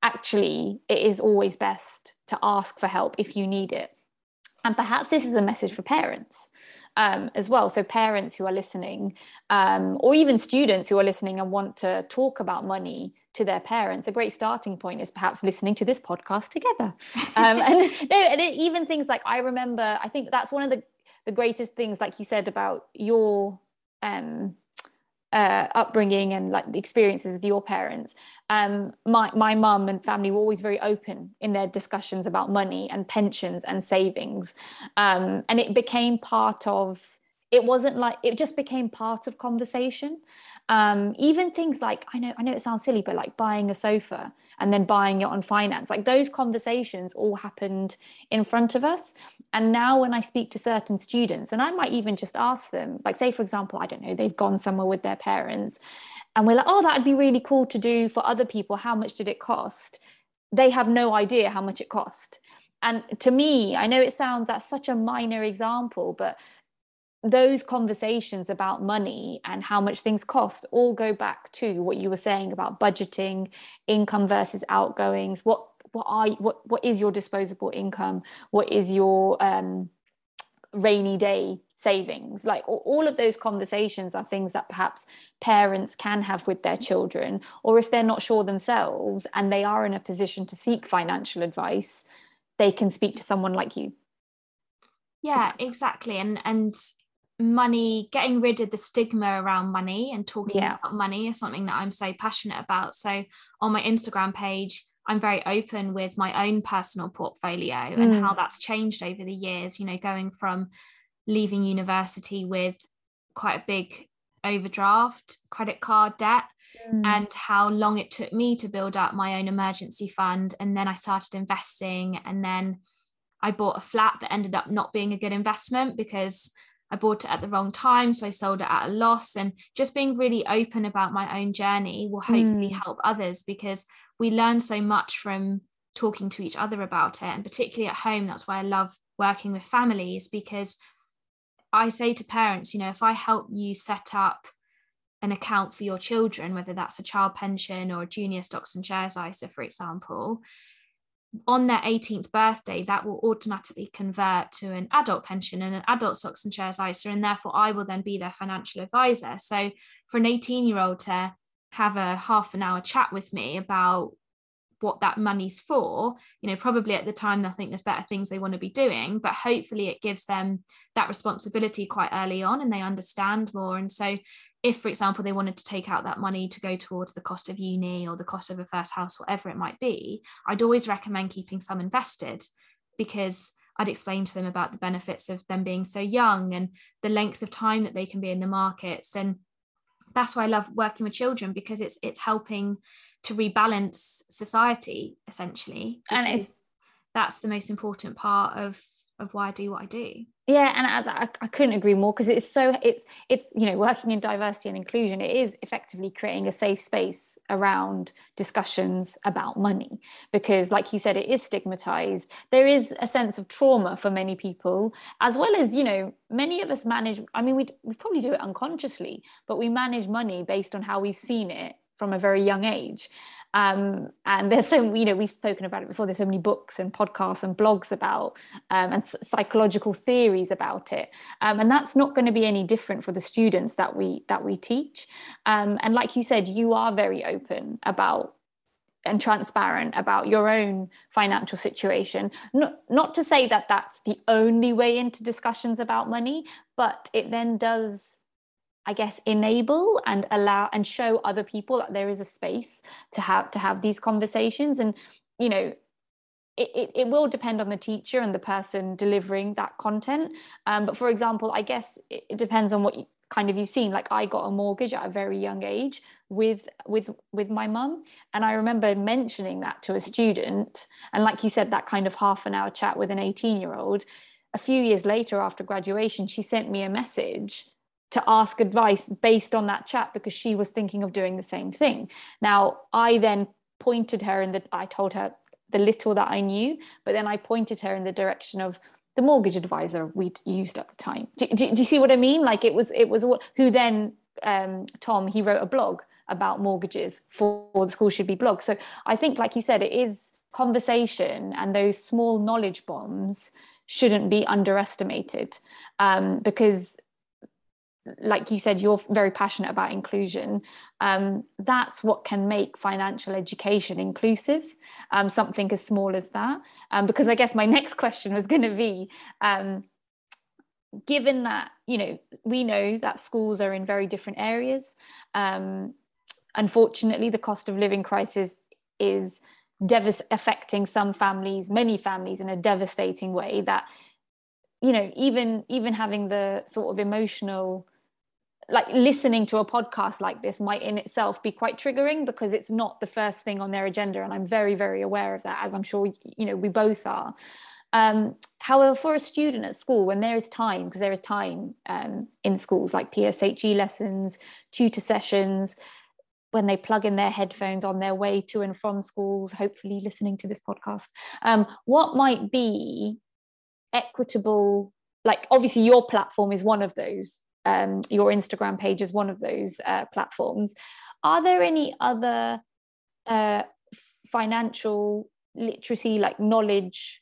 Actually, it is always best to ask for help if you need it. And perhaps this is a message for parents um, as well. So parents who are listening, um, or even students who are listening and want to talk about money to their parents, a great starting point is perhaps listening to this podcast together. Um, and, no, and it, even things like, I remember, I think that's one of the the greatest things, like you said, about your um, uh, upbringing and like the experiences with your parents. Um, my my mum and family were always very open in their discussions about money and pensions and savings. Um, and it became part of, it wasn't like, it just became part of conversation. Um, even things like, I know, I know it sounds silly, but like buying a sofa and then buying it on finance, like those conversations all happened in front of us. And now when I speak to certain students, and I might even just ask them, like, say, for example, I don't know, they've gone somewhere with their parents and we're like, oh, that'd be really cool to do for other people. How much did it cost? They have no idea how much it cost. And to me, I know it sounds, that's such a minor example, but those conversations about money and how much things cost all go back to what you were saying about budgeting, income versus outgoings. What what are what what is your disposable income? What is your um, rainy day savings? Like all of those conversations are things that perhaps parents can have with their children, or if they're not sure themselves and they are in a position to seek financial advice, they can speak to someone like you. Yeah, exactly, and and. money, getting rid of the stigma around money and talking yeah. about money is something that I'm so passionate about. So on my Instagram page, I'm very open with my own personal portfolio mm. and how that's changed over the years, you know, going from leaving university with quite a big overdraft, credit card debt, mm. and how long it took me to build up my own emergency fund. And then I started investing, and then I bought a flat that ended up not being a good investment because I bought it at the wrong time, so I sold it at a loss. And just being really open about my own journey will hopefully mm. help others, because we learn so much from talking to each other about it. And particularly at home, that's why I love working with families, because I say to parents, you know, if I help you set up an account for your children, whether that's a child pension or a junior stocks and shares I S A, for example, on their eighteenth birthday, that will automatically convert to an adult pension and an adult stocks and shares I S A, and therefore I will then be their financial advisor. So for an eighteen year old to have a half an hour chat with me about what that money's for, you know, probably at the time they'll think there's better things they want to be doing, but hopefully it gives them that responsibility quite early on and they understand more. And so if, for example, they wanted to take out that money to go towards the cost of uni or the cost of a first house, whatever it might be, I'd always recommend keeping some invested, because I'd explain to them about the benefits of them being so young and the length of time that they can be in the markets. And that's why I love working with children, because it's it's helping to rebalance society, essentially. And it's that's the most important part of of why I do what I do. Yeah, and I, I couldn't agree more, because it's so it's it's you know, working in diversity and inclusion, it is effectively creating a safe space around discussions about money, because like you said, it is stigmatized. There is a sense of trauma for many people, as well as, you know, many of us manage, I mean, we we probably do it unconsciously, but we manage money based on how we've seen it from a very young age. Um, and there's so, you know, we've spoken about it before, there's so many books and podcasts and blogs about, um, and s- psychological theories about it. Um, and that's not going to be any different for the students that we, that we teach. Um, and like you said, you are very open about and transparent about your own financial situation. Not, not to say that that's the only way into discussions about money, but it then does, I guess, enable and allow and show other people that there is a space to have to have these conversations. And, you know, it, it, it will depend on the teacher and the person delivering that content. Um, but for example, I guess it, it depends on what you, kind of you've seen. Like I got a mortgage at a very young age with with with my mum. And I remember mentioning that to a student. And like you said, that kind of half an hour chat with an eighteen year old, a few years later after graduation, she sent me a message to ask advice based on that chat, because she was thinking of doing the same thing. Now, I then pointed her in the, I told her the little that I knew, but then I pointed her in the direction of the mortgage advisor we'd used at the time. Do, do, do you see what I mean? Like it was, it was who then, um, Tom, he wrote a blog about mortgages for the School Should Be blog. So I think, like you said, it is conversation, and those small knowledge bombs shouldn't be underestimated, um, because like you said, you're very passionate about inclusion. Um, that's what can make financial education inclusive, um, something as small as that. Um, because I guess my next question was going to be, um, given that, you know, we know that schools are in very different areas. Um, unfortunately, the cost of living crisis is dev- affecting some families, many families in a devastating way that you know, even even having the sort of emotional, like listening to a podcast like this might in itself be quite triggering because it's not the first thing on their agenda. And I'm very, very aware of that, as I'm sure, you know, we both are. Um, however, for a student at school, when there is time, because there is time um, in schools like P S H E lessons, tutor sessions, when they plug in their headphones on their way to and from schools, hopefully listening to this podcast, um, what might be equitable, like obviously your platform is one of those, Um, your Instagram page is one of those uh, platforms. Are there any other uh, financial literacy, like knowledge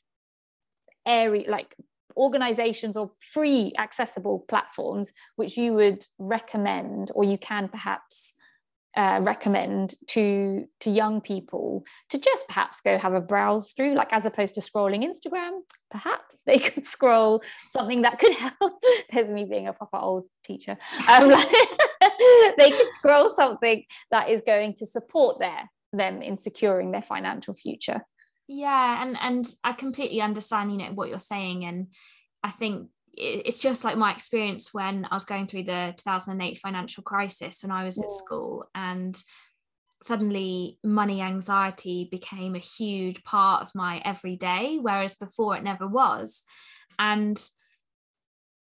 area, like organizations or free accessible platforms which you would recommend, or you can perhaps uh, recommend to, to young people to just perhaps go have a browse through, like as opposed to scrolling Instagram? Perhaps they could scroll something that could help. There's me being a proper old teacher. Um, like, they could scroll something that is going to support their them in securing their financial future. Yeah, and and I completely understand, you know, what you're saying, and I think it's just like my experience when I was going through the two thousand eight financial crisis when I was yeah. at school, and suddenly money anxiety became a huge part of my everyday, whereas before it never was. And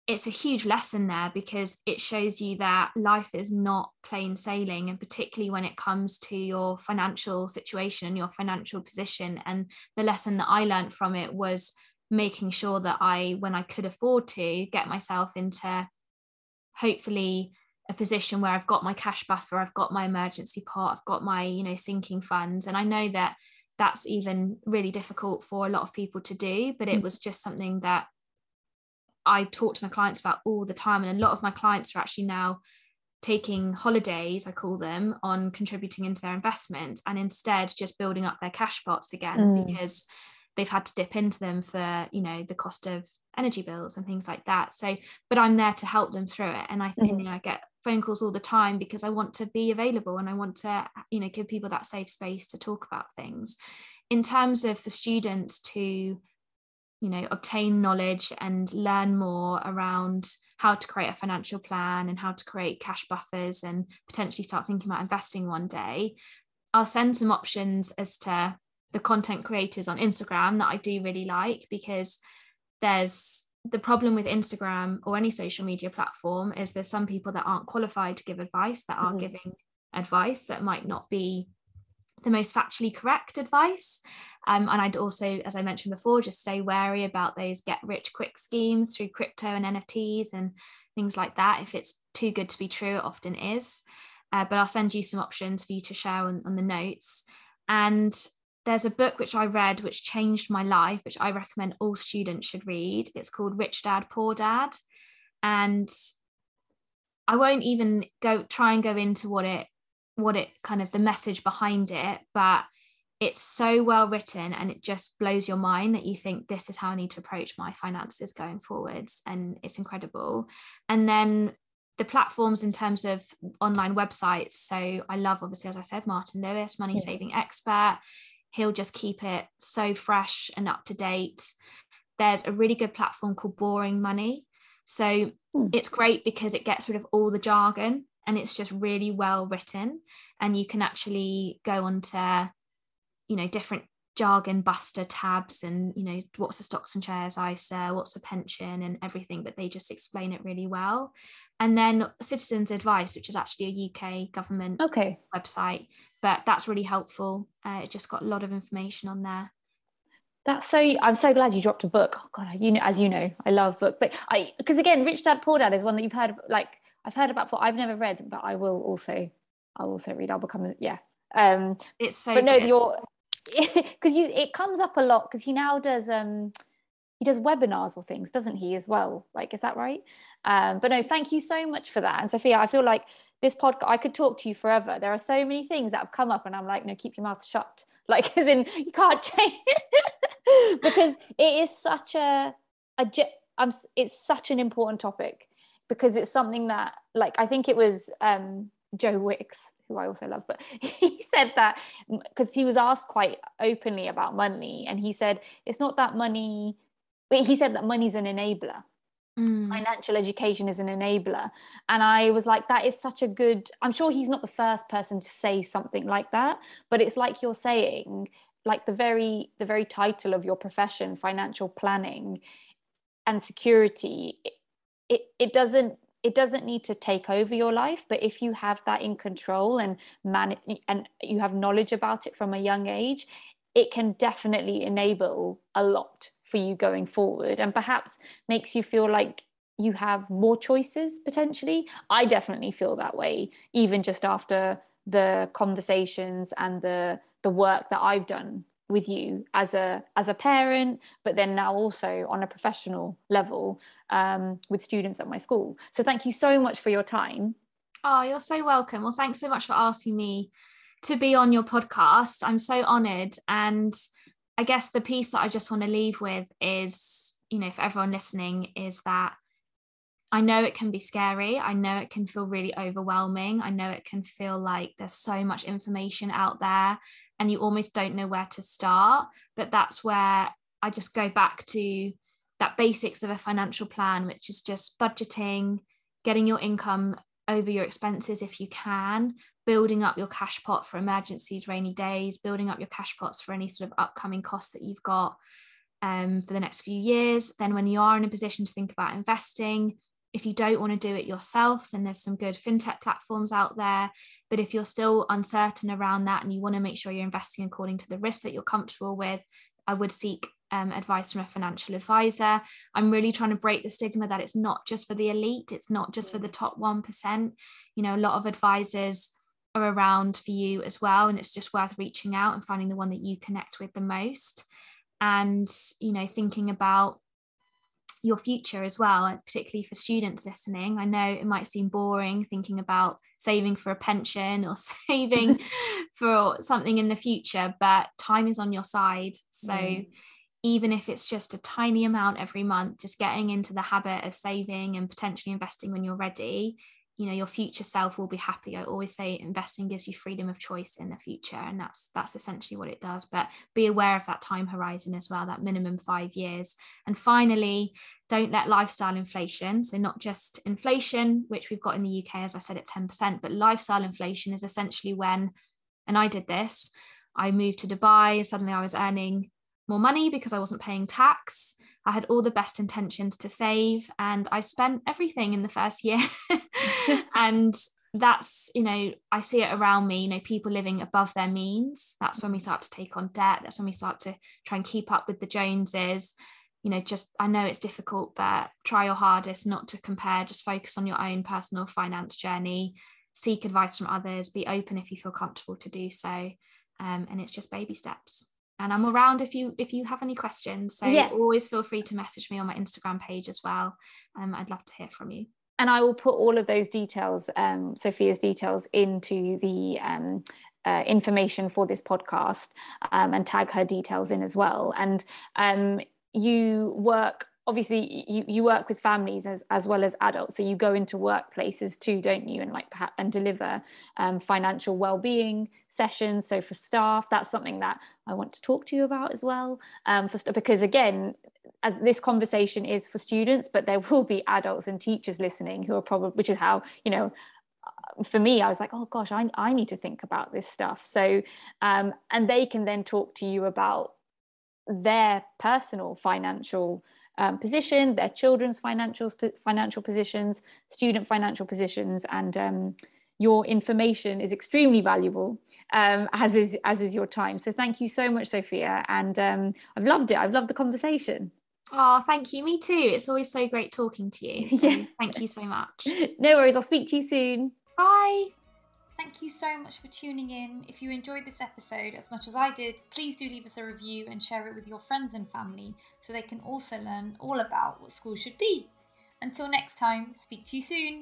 it's a huge lesson there, because it shows you that life is not plain sailing, and particularly when it comes to your financial situation and your financial position. And the lesson that I learned from it was making sure that I, when I could afford to, get myself into hopefully a position where I've got my cash buffer, I've got my emergency pot, I've got my, you know, sinking funds. And I know that that's even really difficult for a lot of people to do, but it was just something that I talk to my clients about all the time. And a lot of my clients are actually now taking holidays, I call them, on contributing into their investment, and instead just building up their cash pots again, mm. because they've had to dip into them for, you know, the cost of energy bills and things like that. So, but I'm there to help them through it. And I think, mm. you know, I get phone calls all the time because I want to be available, and I want to, you know, give people that safe space to talk about things. In terms of for students to, you know, obtain knowledge and learn more around how to create a financial plan and how to create cash buffers and potentially start thinking about investing one day, I'll send some options as to the content creators on Instagram that I do really like, because there's the problem with Instagram or any social media platform is there's some people that aren't qualified to give advice that are mm-hmm. giving advice that might not be the most factually correct advice. Um, and I'd also, as I mentioned before, just stay wary about those get rich quick schemes through crypto and N F Ts and things like that. If it's too good to be true, it often is. Uh, but I'll send you some options for you to share on, on the notes. And there's a book which I read which changed my life, which I recommend all students should read. It's called Rich Dad, Poor Dad. And I won't even go try and go into what it, what it kind of the message behind it, but it's so well written, and it just blows your mind that you think, this is how I need to approach my finances going forwards. And it's incredible. And then the platforms in terms of online websites. So I love, obviously, as I said, Martin Lewis, Money Saving yeah. Expert. He'll just keep it so fresh and up to date. There's a really good platform called Boring Money. So mm. it's great because it gets rid of all the jargon, and it's just really well written. And you can actually go onto, you know, different jargon buster tabs and, you know, what's the stocks and shares I S A, what's a pension and everything, but they just explain it really well. And then Citizens Advice, which is actually a U K government okay. website, but that's really helpful. Uh, it just got a lot of information on there. That's so, I'm so glad you dropped a book. Oh God, you know, as you know, I love books, but I, because again, Rich Dad, Poor Dad is one that you've heard, like I've heard about before, I've never read, but I will also, I'll also read, I'll become, a, yeah. Um, it's so But no, good. Your, because you it comes up a lot, because he now does um he does webinars or things, doesn't he, as well, like is that right? Um but no, thank you so much for that. And Sophia, I feel like this podcast, I could talk to you forever. There are so many things that have come up and I'm like, no, keep your mouth shut, like as in you can't change because it is such a, a I'm, it's such an important topic, because it's something that, like, I think it was um Joe Wicks, who I also love, but he said that because he was asked quite openly about money, and he said it's not that money but he said that money's an enabler. Mm. Financial education is an enabler. And I was like, that is such a good, I'm sure he's not the first person to say something like that, but it's like you're saying, like the very, the very title of your profession, financial planning and security, it, it, it doesn't, it doesn't need to take over your life, but if you have that in control and man, and you have knowledge about it from a young age, it can definitely enable a lot for you going forward, and perhaps makes you feel like you have more choices potentially. I definitely feel that way, even just after the conversations and the the work that I've done with you as a as a parent, but then now also on a professional level um, with students at my school. So thank you so much for your time. Oh, you're so welcome. Well, thanks so much for asking me to be on your podcast. I'm so honoured. And I guess the piece that I just want to leave with is, you know, for everyone listening, is that I know it can be scary. I know it can feel really overwhelming. I know it can feel like there's so much information out there and you almost don't know where to start. But that's where I just go back to that basics of a financial plan, which is just budgeting, getting your income over your expenses if you can, building up your cash pot for emergencies, rainy days, building up your cash pots for any sort of upcoming costs that you've got um, for the next few years. Then when you are in a position to think about investing, if you don't want to do it yourself, then there's some good fintech platforms out there. But if you're still uncertain around that and you want to make sure you're investing according to the risk that you're comfortable with, I would seek Um, advice from a financial advisor. I'm really trying to break the stigma that it's not just for the elite, it's not just for the top one percent. You know, a lot of advisors are around for you as well, and it's just worth reaching out and finding the one that you connect with the most. And, you know, thinking about your future as well, and particularly for students listening, I know it might seem boring thinking about saving for a pension or saving for something in the future, but time is on your side. So mm. even if it's just a tiny amount every month, just getting into the habit of saving and potentially investing when you're ready, you know, your future self will be happy. I always say investing gives you freedom of choice in the future, and that's that's essentially what it does. But be aware of that time horizon as well, that minimum five years. And finally, don't let lifestyle inflation, so not just inflation, which we've got in the U K, as I said, at ten percent, but lifestyle inflation is essentially when, and I did this, I moved to Dubai, suddenly I was earning more money because I wasn't paying tax. I had all the best intentions to save and I spent everything in the first year. And that's, you know, I see it around me, you know, people living above their means. That's when we start to take on debt. That's when we start to try and keep up with the Joneses. You know, just, I know it's difficult, but try your hardest not to compare, just focus on your own personal finance journey, seek advice from others, be open if you feel comfortable to do so. Um, and it's just baby steps. And I'm around if you if you have any questions. So yes, always feel free to message me on my Instagram page as well. Um, I'd love to hear from you. And I will put all of those details, um, Sophia's details, into the um, uh, information for this podcast um, and tag her details in as well. And um, you work, obviously, you, you work with families as, as well as adults. So you go into workplaces too, don't you? And like perhaps, and deliver um, financial wellbeing sessions. So for staff, that's something that I want to talk to you about as well. Um, for, because again, as this conversation is for students, but there will be adults and teachers listening who are probably, which is how, you know, for me, I was like, oh gosh, I, I need to think about this stuff. So, um, and they can then talk to you about their personal financial Um, position, their children's financial financial positions, student financial positions, and um, your information is extremely valuable, um, as is as is your time. So thank you so much, Sophia, and um, I've loved it. I've loved the conversation. Oh, thank you. Me too. It's always so great talking to you. So yeah. Thank you so much. No worries. I'll speak to you soon. Bye. Thank you so much for tuning in. If you enjoyed this episode as much as I did, please do leave us a review and share it with your friends and family so they can also learn all about what school should be. Until next time, speak to you soon.